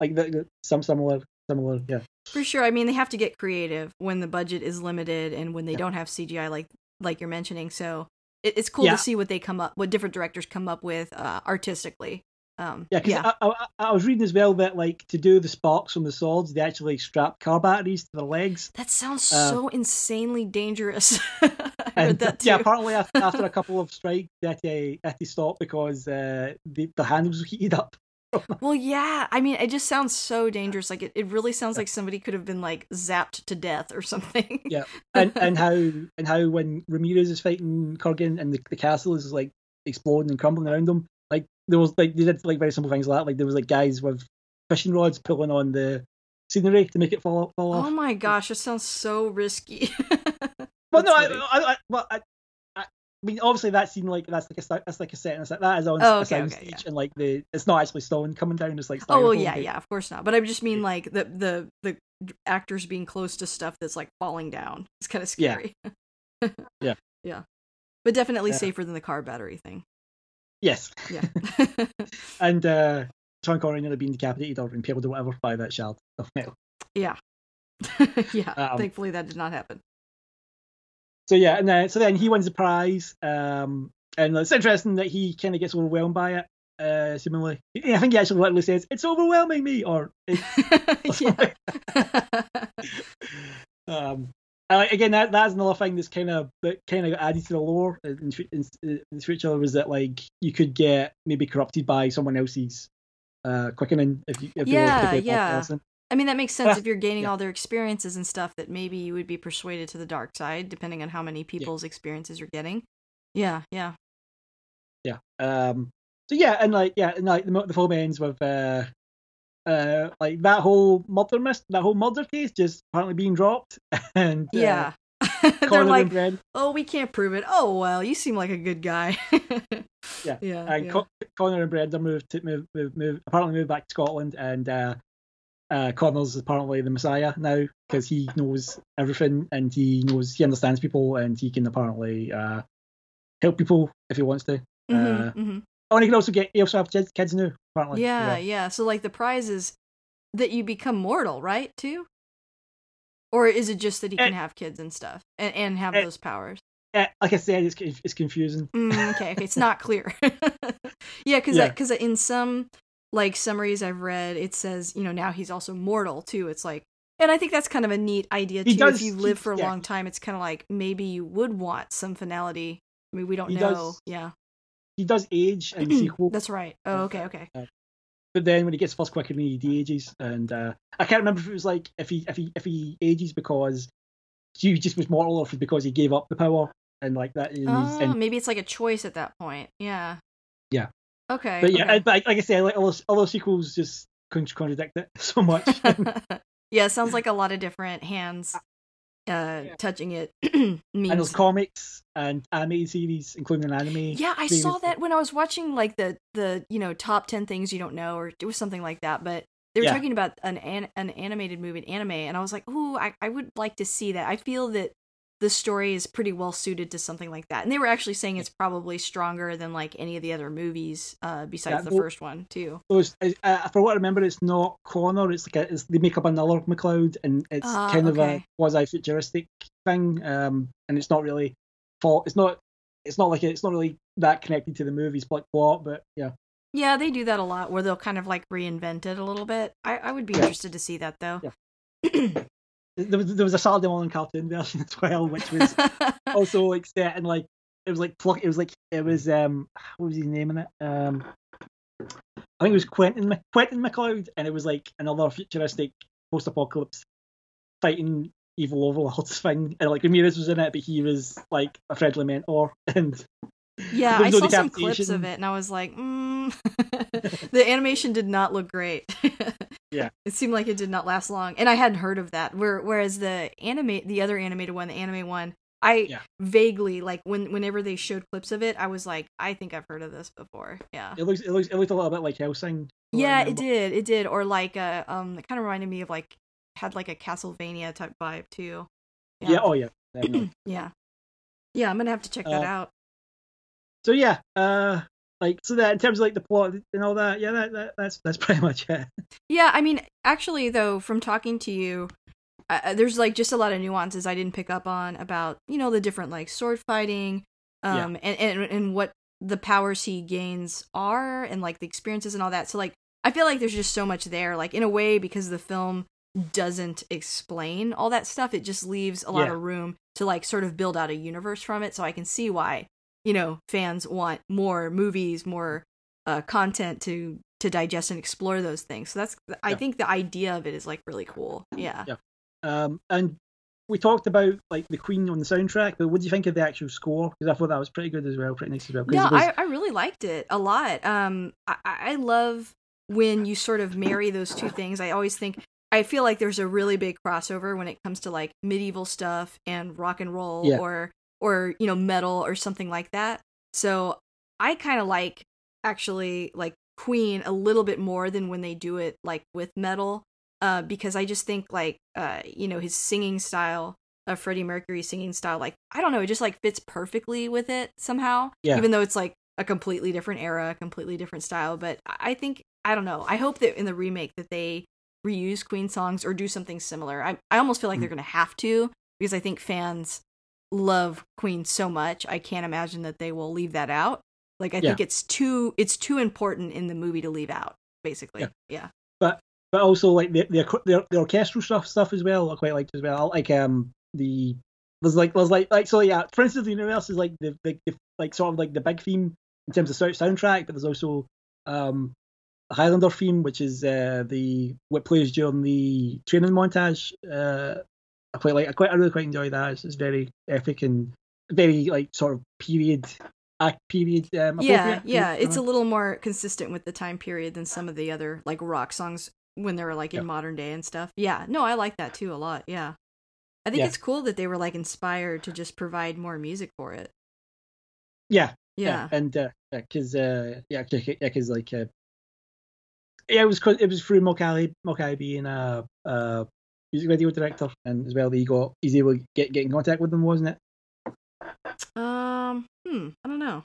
like the, the, some similar similar yeah for sure. I mean they have to get creative when the budget is limited and when they yeah. don't have C G I like like you're mentioning, so. It's cool yeah. to see what they come up, what different directors come up with uh, artistically. Um, yeah, because yeah. I, I, I was reading as well that like to do the sparks from the swords, they actually strap car batteries to their legs. That sounds uh, so insanely dangerous. I and, heard that too. Yeah, apparently after, after a couple of strikes, that they had to stop because uh, the, the handles were heated up. Well, yeah. I mean, it just sounds so dangerous. Like it, it really sounds yeah. like somebody could have been like zapped to death or something. Yeah, and and how and how when Ramirez is fighting Kurgan and the, the castle is like exploding and crumbling around them, like there was like they did like very simple things like that. Like there was like guys with fishing rods pulling on the scenery to make it fall fall off. Oh my gosh, it sounds so risky. Well, no, I, I, I, well, I, I mean, obviously that scene like that's like a that's like a setting like, that is on oh, okay, a soundstage okay, yeah. and like the it's not actually stone coming down. It's like oh well, yeah, yeah, of course not. But I just mean like the the the actors being close to stuff that's like falling down. It's kind of scary. Yeah, yeah, yeah. But definitely yeah. safer than the car battery thing. Yes. Yeah. And uh, Sean Connery ended up being decapitated or impaled or whatever by that shard of metal. Yeah. yeah. Um, Thankfully, that did not happen. So yeah, and then so then he wins the prize, um, and it's interesting that he kind of gets overwhelmed by it. Uh, seemingly, I think he actually literally says, "It's overwhelming me," or, it's, or um, and again, that that's another thing that's kind of that kind of added to the lore in, in, in the future was that like you could get maybe corrupted by someone else's uh, quickening if you if yeah, you were yeah. person. I mean, that makes sense uh, if you're gaining yeah. all their experiences and stuff, that maybe you would be persuaded to the dark side, depending on how many people's yeah. experiences you're getting. Yeah, yeah. Yeah. Um, so, yeah, and like, yeah, and like the, the film ends with, uh, uh, like, that whole murder mist, that whole murder case just apparently being dropped. And yeah. Uh, they're like, oh, we can't prove it. Oh, well, you seem like a good guy. yeah. Yeah. And yeah. Con- Connor and Brenda moved to, move, move, move, apparently moved back to Scotland, and, uh, Uh, Connor's apparently the Messiah now because he knows everything and he knows he understands people and he can apparently uh, help people if he wants to. Mm-hmm, uh, mm-hmm. Oh, and he can also get he also have kids now. apparently. Yeah, yeah, yeah. So, like, the prize is that you become mortal, right, too? Or is it just that he it, can have kids and stuff and, and have it, those powers? Yeah, like I said, it's, it's confusing. Mm, okay, okay, it's not clear. Yeah, because yeah. because in some, like, summaries I've read, it says, you know, now he's also mortal, too. It's like, and I think that's kind of a neat idea, too. Does, if you live for a yeah. long time, it's kind of like, maybe you would want some finality. I mean, we don't he know. Does, yeah. He does age in the sequel. That's right. Oh, okay, okay. Uh, but then when he gets first quickening, he de-ages, and uh, I can't remember if it was like if he if he if he ages because he just was mortal, or if it's because he gave up the power and like that. And oh, and, maybe it's like a choice at that point. Yeah. Yeah. Okay. But yeah, okay. I, but like I said, like all those, all those sequels just contradict it so much. Yeah, sounds like a lot of different hands. Uh, yeah. Touching it means. And those comics and anime series, including an anime. Yeah, I series. saw that when I was watching like the the you know top ten things you don't know, or it was something like that. But they were yeah. talking about an, an an animated movie, an anime, and I was like, ooh, I, I would like to see that. I feel that the story is pretty well suited to something like that. And they were actually saying it's probably stronger than like any of the other movies uh, besides yeah, the well, first one too. Those, uh, for what I remember, it's not Connor. It's like a, it's, they make up another MacLeod, and it's uh, kind okay. of a quasi-futuristic thing. Um, and it's not really fault. It's not. It's not like a, it's not really that connected to the movies plot, plot. But yeah. Yeah, they do that a lot, where they'll kind of like reinvent it a little bit. I, I would be yeah. interested to see that though. Yeah. There was, there was a Saturday morning cartoon version as well, which was also like set in like it was like pluck. It was like it was um what was he naming it? Um, I think it was Quentin Quentin MacLeod, and it was like another futuristic post-apocalypse fighting evil overlords thing. And like Ramirez was in it, but he was like a friendly mentor. And yeah, I no saw some clips of it, and I was like, mm. The animation did not look great. Yeah, it seemed like it did not last long, and I hadn't heard of that. Where, whereas the anime, the other animated one, the anime one, I yeah. vaguely like when whenever they showed clips of it, I was like, I think I've heard of this before. Yeah, it looks, it looks, it looked a little bit like Hellsing. Yeah, it did, it did, or like a um, it kind of reminded me of like had like a Castlevania type vibe too. Yeah. yeah oh yeah. yeah. Yeah, I'm gonna have to check uh, that out. So yeah, uh. Like so that in terms of like the plot and all that, yeah, that, that that's that's pretty much it. Yeah, I mean, actually though, from talking to you, uh, there's like just a lot of nuances I didn't pick up on about you know the different like sword fighting, um, yeah. and, and and what the powers he gains are, and like the experiences and all that. So like I feel like there's just so much there, like in a way because the film doesn't explain all that stuff, it just leaves a lot yeah. of room to like sort of build out a universe from it. So I can see why. You know, fans want more movies, more uh, content to, to digest and explore those things. So that's, I yeah. think the idea of it is like really cool. Yeah. yeah. Um, and we talked about like the Queen on the soundtrack, but what do you think of the actual score? Because I thought that was pretty good as well, pretty nice as well. Yeah, was... I, I really liked it a lot. Um, I, I love when you sort of marry those two things. I always think, I feel like there's a really big crossover when it comes to like medieval stuff and rock and roll yeah. or or, you know, metal or something like that. So I kind of like, actually, like, Queen a little bit more than when they do it, like, with metal, uh, because I just think, like, uh, you know, his singing style, uh, Freddie Mercury's singing style, like, I don't know, it just, like, fits perfectly with it somehow, yeah. even though it's, like, a completely different era, completely different style, but I think, I don't know, I hope that in the remake that they reuse Queen songs or do something similar. I, I almost feel like mm. they're going to have to, because I think fans love Queen so much, I can't imagine that they will leave that out. Like I yeah. think it's too it's too important in the movie to leave out, basically. Yeah. yeah. But but also like the the the, the orchestral stuff stuff as well, I quite liked as well. Like um the there's like there's like like so yeah, Princes of the Universe is like the, the like sort of like the big theme in terms of soundtrack, but there's also um the Highlander theme, which is uh, the what plays during the training montage. Uh I quite like. I quite. I really quite enjoy that. It's, it's very epic and very like sort of period, act period. Um, yeah, yeah. It's a little more consistent with the time period than some of the other like rock songs when they were like in yeah. modern day and stuff. Yeah. No, I like that too a lot. Yeah, I think yeah. it's cool that they were like inspired to just provide more music for it. Yeah. Yeah. yeah. And uh, yeah, because uh, yeah, because yeah, like uh, yeah, it was it was through Mulcahy Mulcahy being a. Uh, uh, music video director, and as well that he got easy to get, get in contact with them, wasn't it? Um, hmm, I don't know.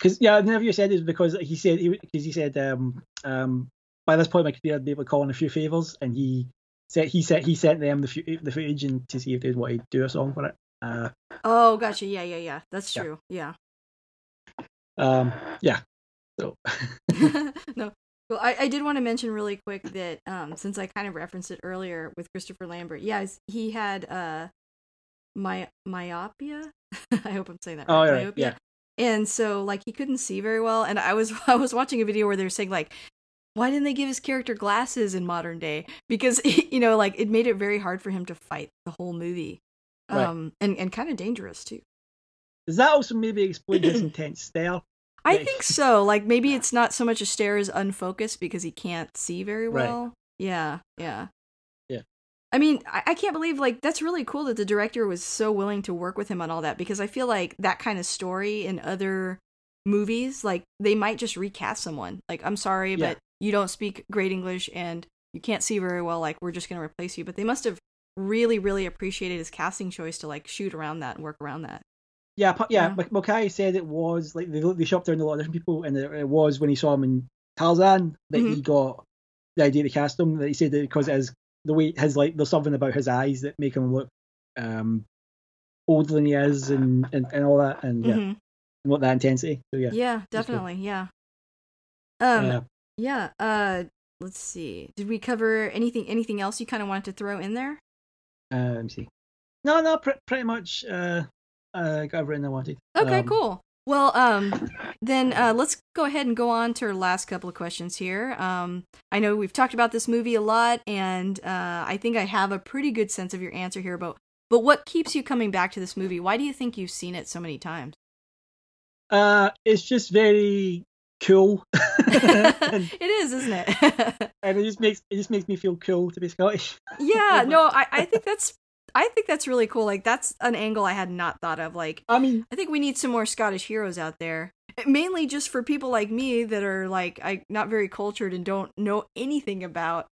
because yeah, I never said it was because he said he because he said um um by this point my computer would be able to call in a few favors, and he said he said he sent them the the footage and to see if they'd want to do a song for it. Uh, oh, gotcha. Yeah, yeah, yeah. That's true. Yeah. yeah. Um. Yeah. So. No. Well, I, I did want to mention really quick that um, since I kind of referenced it earlier with Christopher Lambert, yeah, he had uh, my myopia. I hope I'm saying that right. Oh, yeah, myopia. Yeah. And so, like, he couldn't see very well. And I was I was watching a video where they were saying, like, why didn't they give his character glasses in modern day? Because, you know, like, it made it very hard for him to fight the whole movie, um, right. and and kind of dangerous too. Does that also maybe explain his intense stare? I think so. Like, maybe it's not so much a stare as unfocused because he can't see very well. Right. Yeah, yeah. Yeah. I mean, I-, I can't believe, like, that's really cool that the director was so willing to work with him on all that, because I feel like that kind of story in other movies, like, they might just recast someone. Like, I'm sorry, yeah. but you don't speak great English and you can't see very well, like, we're just going to replace you. But they must have really, really appreciated his casting choice to, like, shoot around that and work around that. Yeah, yeah. yeah. Mackay said it was like they they shopped around a lot of different people, and it, it was when he saw him in Tarzan that mm-hmm. he got the idea to cast him. That he said that because as the way his like there's something about his eyes that make him look um, older than he is, and, and, and all that, and yeah, mm-hmm. and what that intensity. So yeah, yeah, definitely, cool. yeah, um, yeah. yeah. Uh, let's see. Did we cover anything? Anything else you kind of wanted to throw in there? Uh, let me see. No, no, pr- pretty much. Uh, Uh, I've written I wanted. Okay, um, cool. Well, um, then uh, let's go ahead and go on to our last couple of questions here. Um, I know we've talked about this movie a lot, and uh, I think I have a pretty good sense of your answer here. But but what keeps you coming back to this movie? Why do you think you've seen it so many times? Uh, it's just very cool. It is, isn't it? And it just makes it just makes me feel cool to be Scottish. Yeah, no, I, I think that's. I think that's really cool. Like, that's an angle I had not thought of. Like, I mean, I think we need some more Scottish heroes out there, mainly just for people like me that are like, I not very cultured and don't know anything about,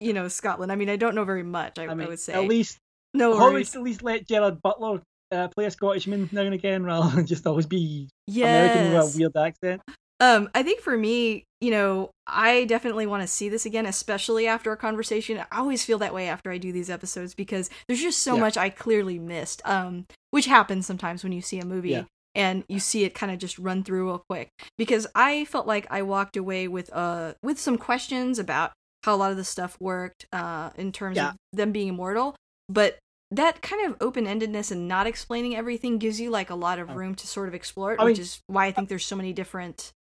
you know, Scotland. I mean, I don't know very much. I, I, mean, I would say at least no worries. At least let Gerard Butler uh, play a Scottishman now and again, rather than just always be yes. American with a weird accent. Um, I think for me, you know, I definitely want to see this again, especially after a conversation. I always feel that way after I do these episodes because there's just so yeah. much I clearly missed, um, which happens sometimes when you see a movie yeah. and you see it kind of just run through real quick. Because I felt like I walked away with uh, with some questions about how a lot of the stuff worked uh, in terms yeah. of them being immortal. But that kind of open-endedness and not explaining everything gives you like a lot of room to sort of explore it, I which mean, is why I think there's so many different...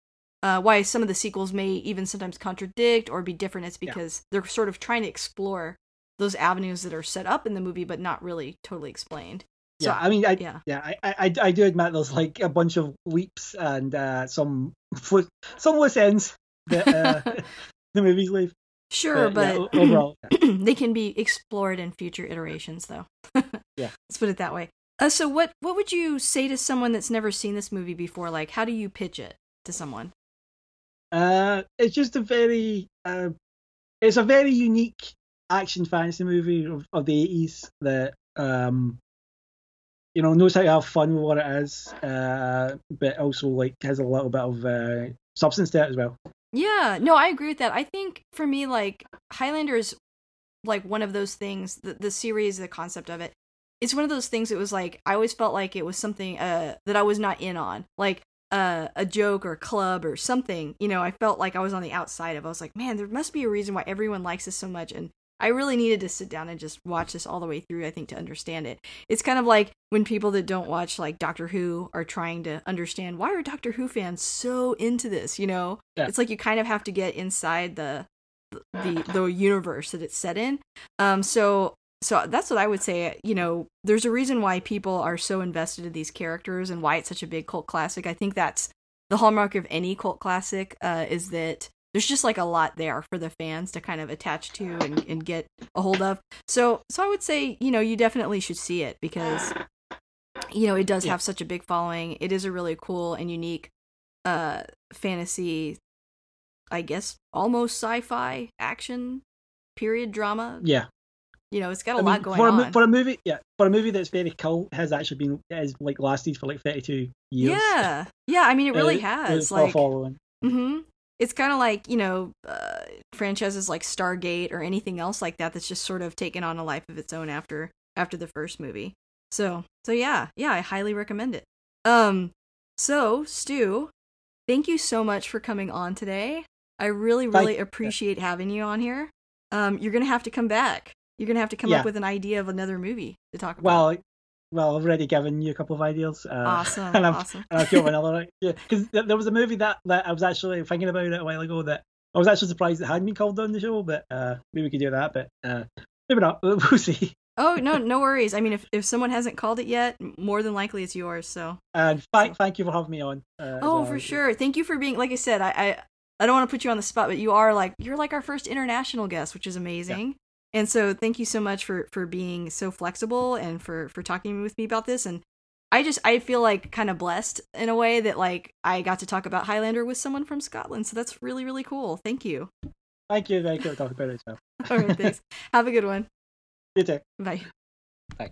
Uh, why some of the sequels may even sometimes contradict or be different. It's because yeah. they're sort of trying to explore those avenues that are set up in the movie, but not really totally explained. Yeah, so, I mean, I, yeah, yeah, I, I, I do admit there's like a bunch of leaps and uh, some fl- some loose ends that uh, the movies leave. Sure, but, but yeah, overall, yeah. they can be explored in future iterations, though. yeah, let's put it that way. Uh, so, what what would you say to someone that's never seen this movie before? Like, how do you pitch it to someone? Uh, it's just a very, uh, it's a very unique action fantasy movie of, of the eighties that, um, you know, knows how to have fun with what it is, uh, but also like has a little bit of uh, substance to it as well. Yeah, no, I agree with that. I think for me, like Highlander is like one of those things. The, the series, the concept of it, it's one of those things. It was like I always felt like it was something uh, that I was not in on, like. Uh, a joke or a club or something, you know, I felt like I was on the outside of. I was like, man, there must be a reason why everyone likes this so much, and I really needed to sit down and just watch this all the way through, I think, to understand it. It's kind of like when people that don't watch, like, Doctor Who are trying to understand, why are Doctor Who fans so into this, you know? Yeah. It's like you kind of have to get inside the the, the, the universe that it's set in. Um, so So that's what I would say, you know, there's a reason why people are so invested in these characters and why it's such a big cult classic. I think that's the hallmark of any cult classic uh, is that there's just like a lot there for the fans to kind of attach to and, and get a hold of. So so I would say, you know, you definitely should see it because, you know, it does yeah. have such a big following. It is a really cool and unique uh, fantasy, I guess, almost sci-fi action period drama. Yeah. You know, it's got a I lot mean, going for a, on. For a movie, yeah, for a movie that's very cult, has actually been has like lasted for like thirty-two years. Yeah, yeah. I mean, it really it, has. It's like, following. Mm-hmm. It's kind of like, you know, uh, franchises like Stargate or anything else like that that's just sort of taken on a life of its own after after the first movie. So, so yeah, yeah, I highly recommend it. Um, so Stu, thank you so much for coming on today. I really, really Thank appreciate you. having you on here. Um, you're gonna have to come back. You're gonna have to come yeah. up with an idea of another movie to talk about. Well, well, I've already given you a couple of ideas. Uh, awesome, and I've, awesome. And I've got another one. Yeah, because th- there was a movie that, that I was actually thinking about it a while ago that I was actually surprised it hadn't been called on the show, but uh, maybe we could do that, but uh, maybe not. We'll see. Oh, no, no worries. I mean, if, if someone hasn't called it yet, more than likely it's yours, so. And th- so. thank you for having me on. Uh, oh, well. for sure. Thank you for being, like I said, I, I, I don't want to put you on the spot, but you are like, you're like our first international guest, which is amazing. Yeah. And so thank you so much for, for being so flexible and for, for talking with me about this. And I just, I feel like kind of blessed in a way that like I got to talk about Highlander with someone from Scotland. So that's really, really cool. Thank you. Thank you. Thank you for talking about it. So. All right, thanks. Have a good one. You too. Bye. Bye.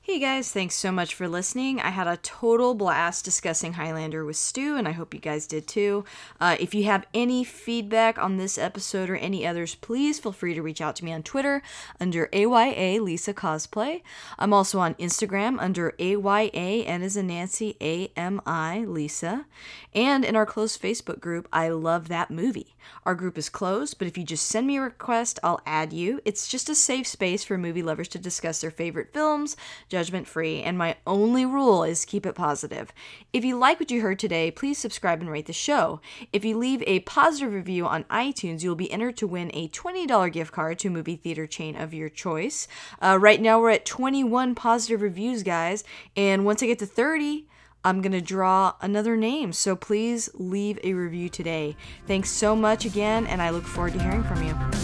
Hey guys, thanks so much for listening. I had a total blast discussing Highlander with Stu, and I hope you guys did too. Uh, if you have any feedback on this episode or any others, please feel free to reach out to me on Twitter under A Y A Lisa Cosplay. I'm also on Instagram under A Y A N as in Nancy A M I Lisa. And in our closed Facebook group, I Love That Movie. Our group is closed, but if you just send me a request, I'll add you. It's just a safe space for movie lovers to discuss their favorite films, judgment-free, and my only rule is keep it positive. If you like what you heard today, please subscribe and rate the show. If you leave a positive review on iTunes, you'll be entered to win a twenty dollars gift card to a movie theater chain of your choice. Uh, right now, we're at twenty-one positive reviews, guys, and once I get to thirty, I'm going to draw another name, so please leave a review today. Thanks so much again, and I look forward to hearing from you.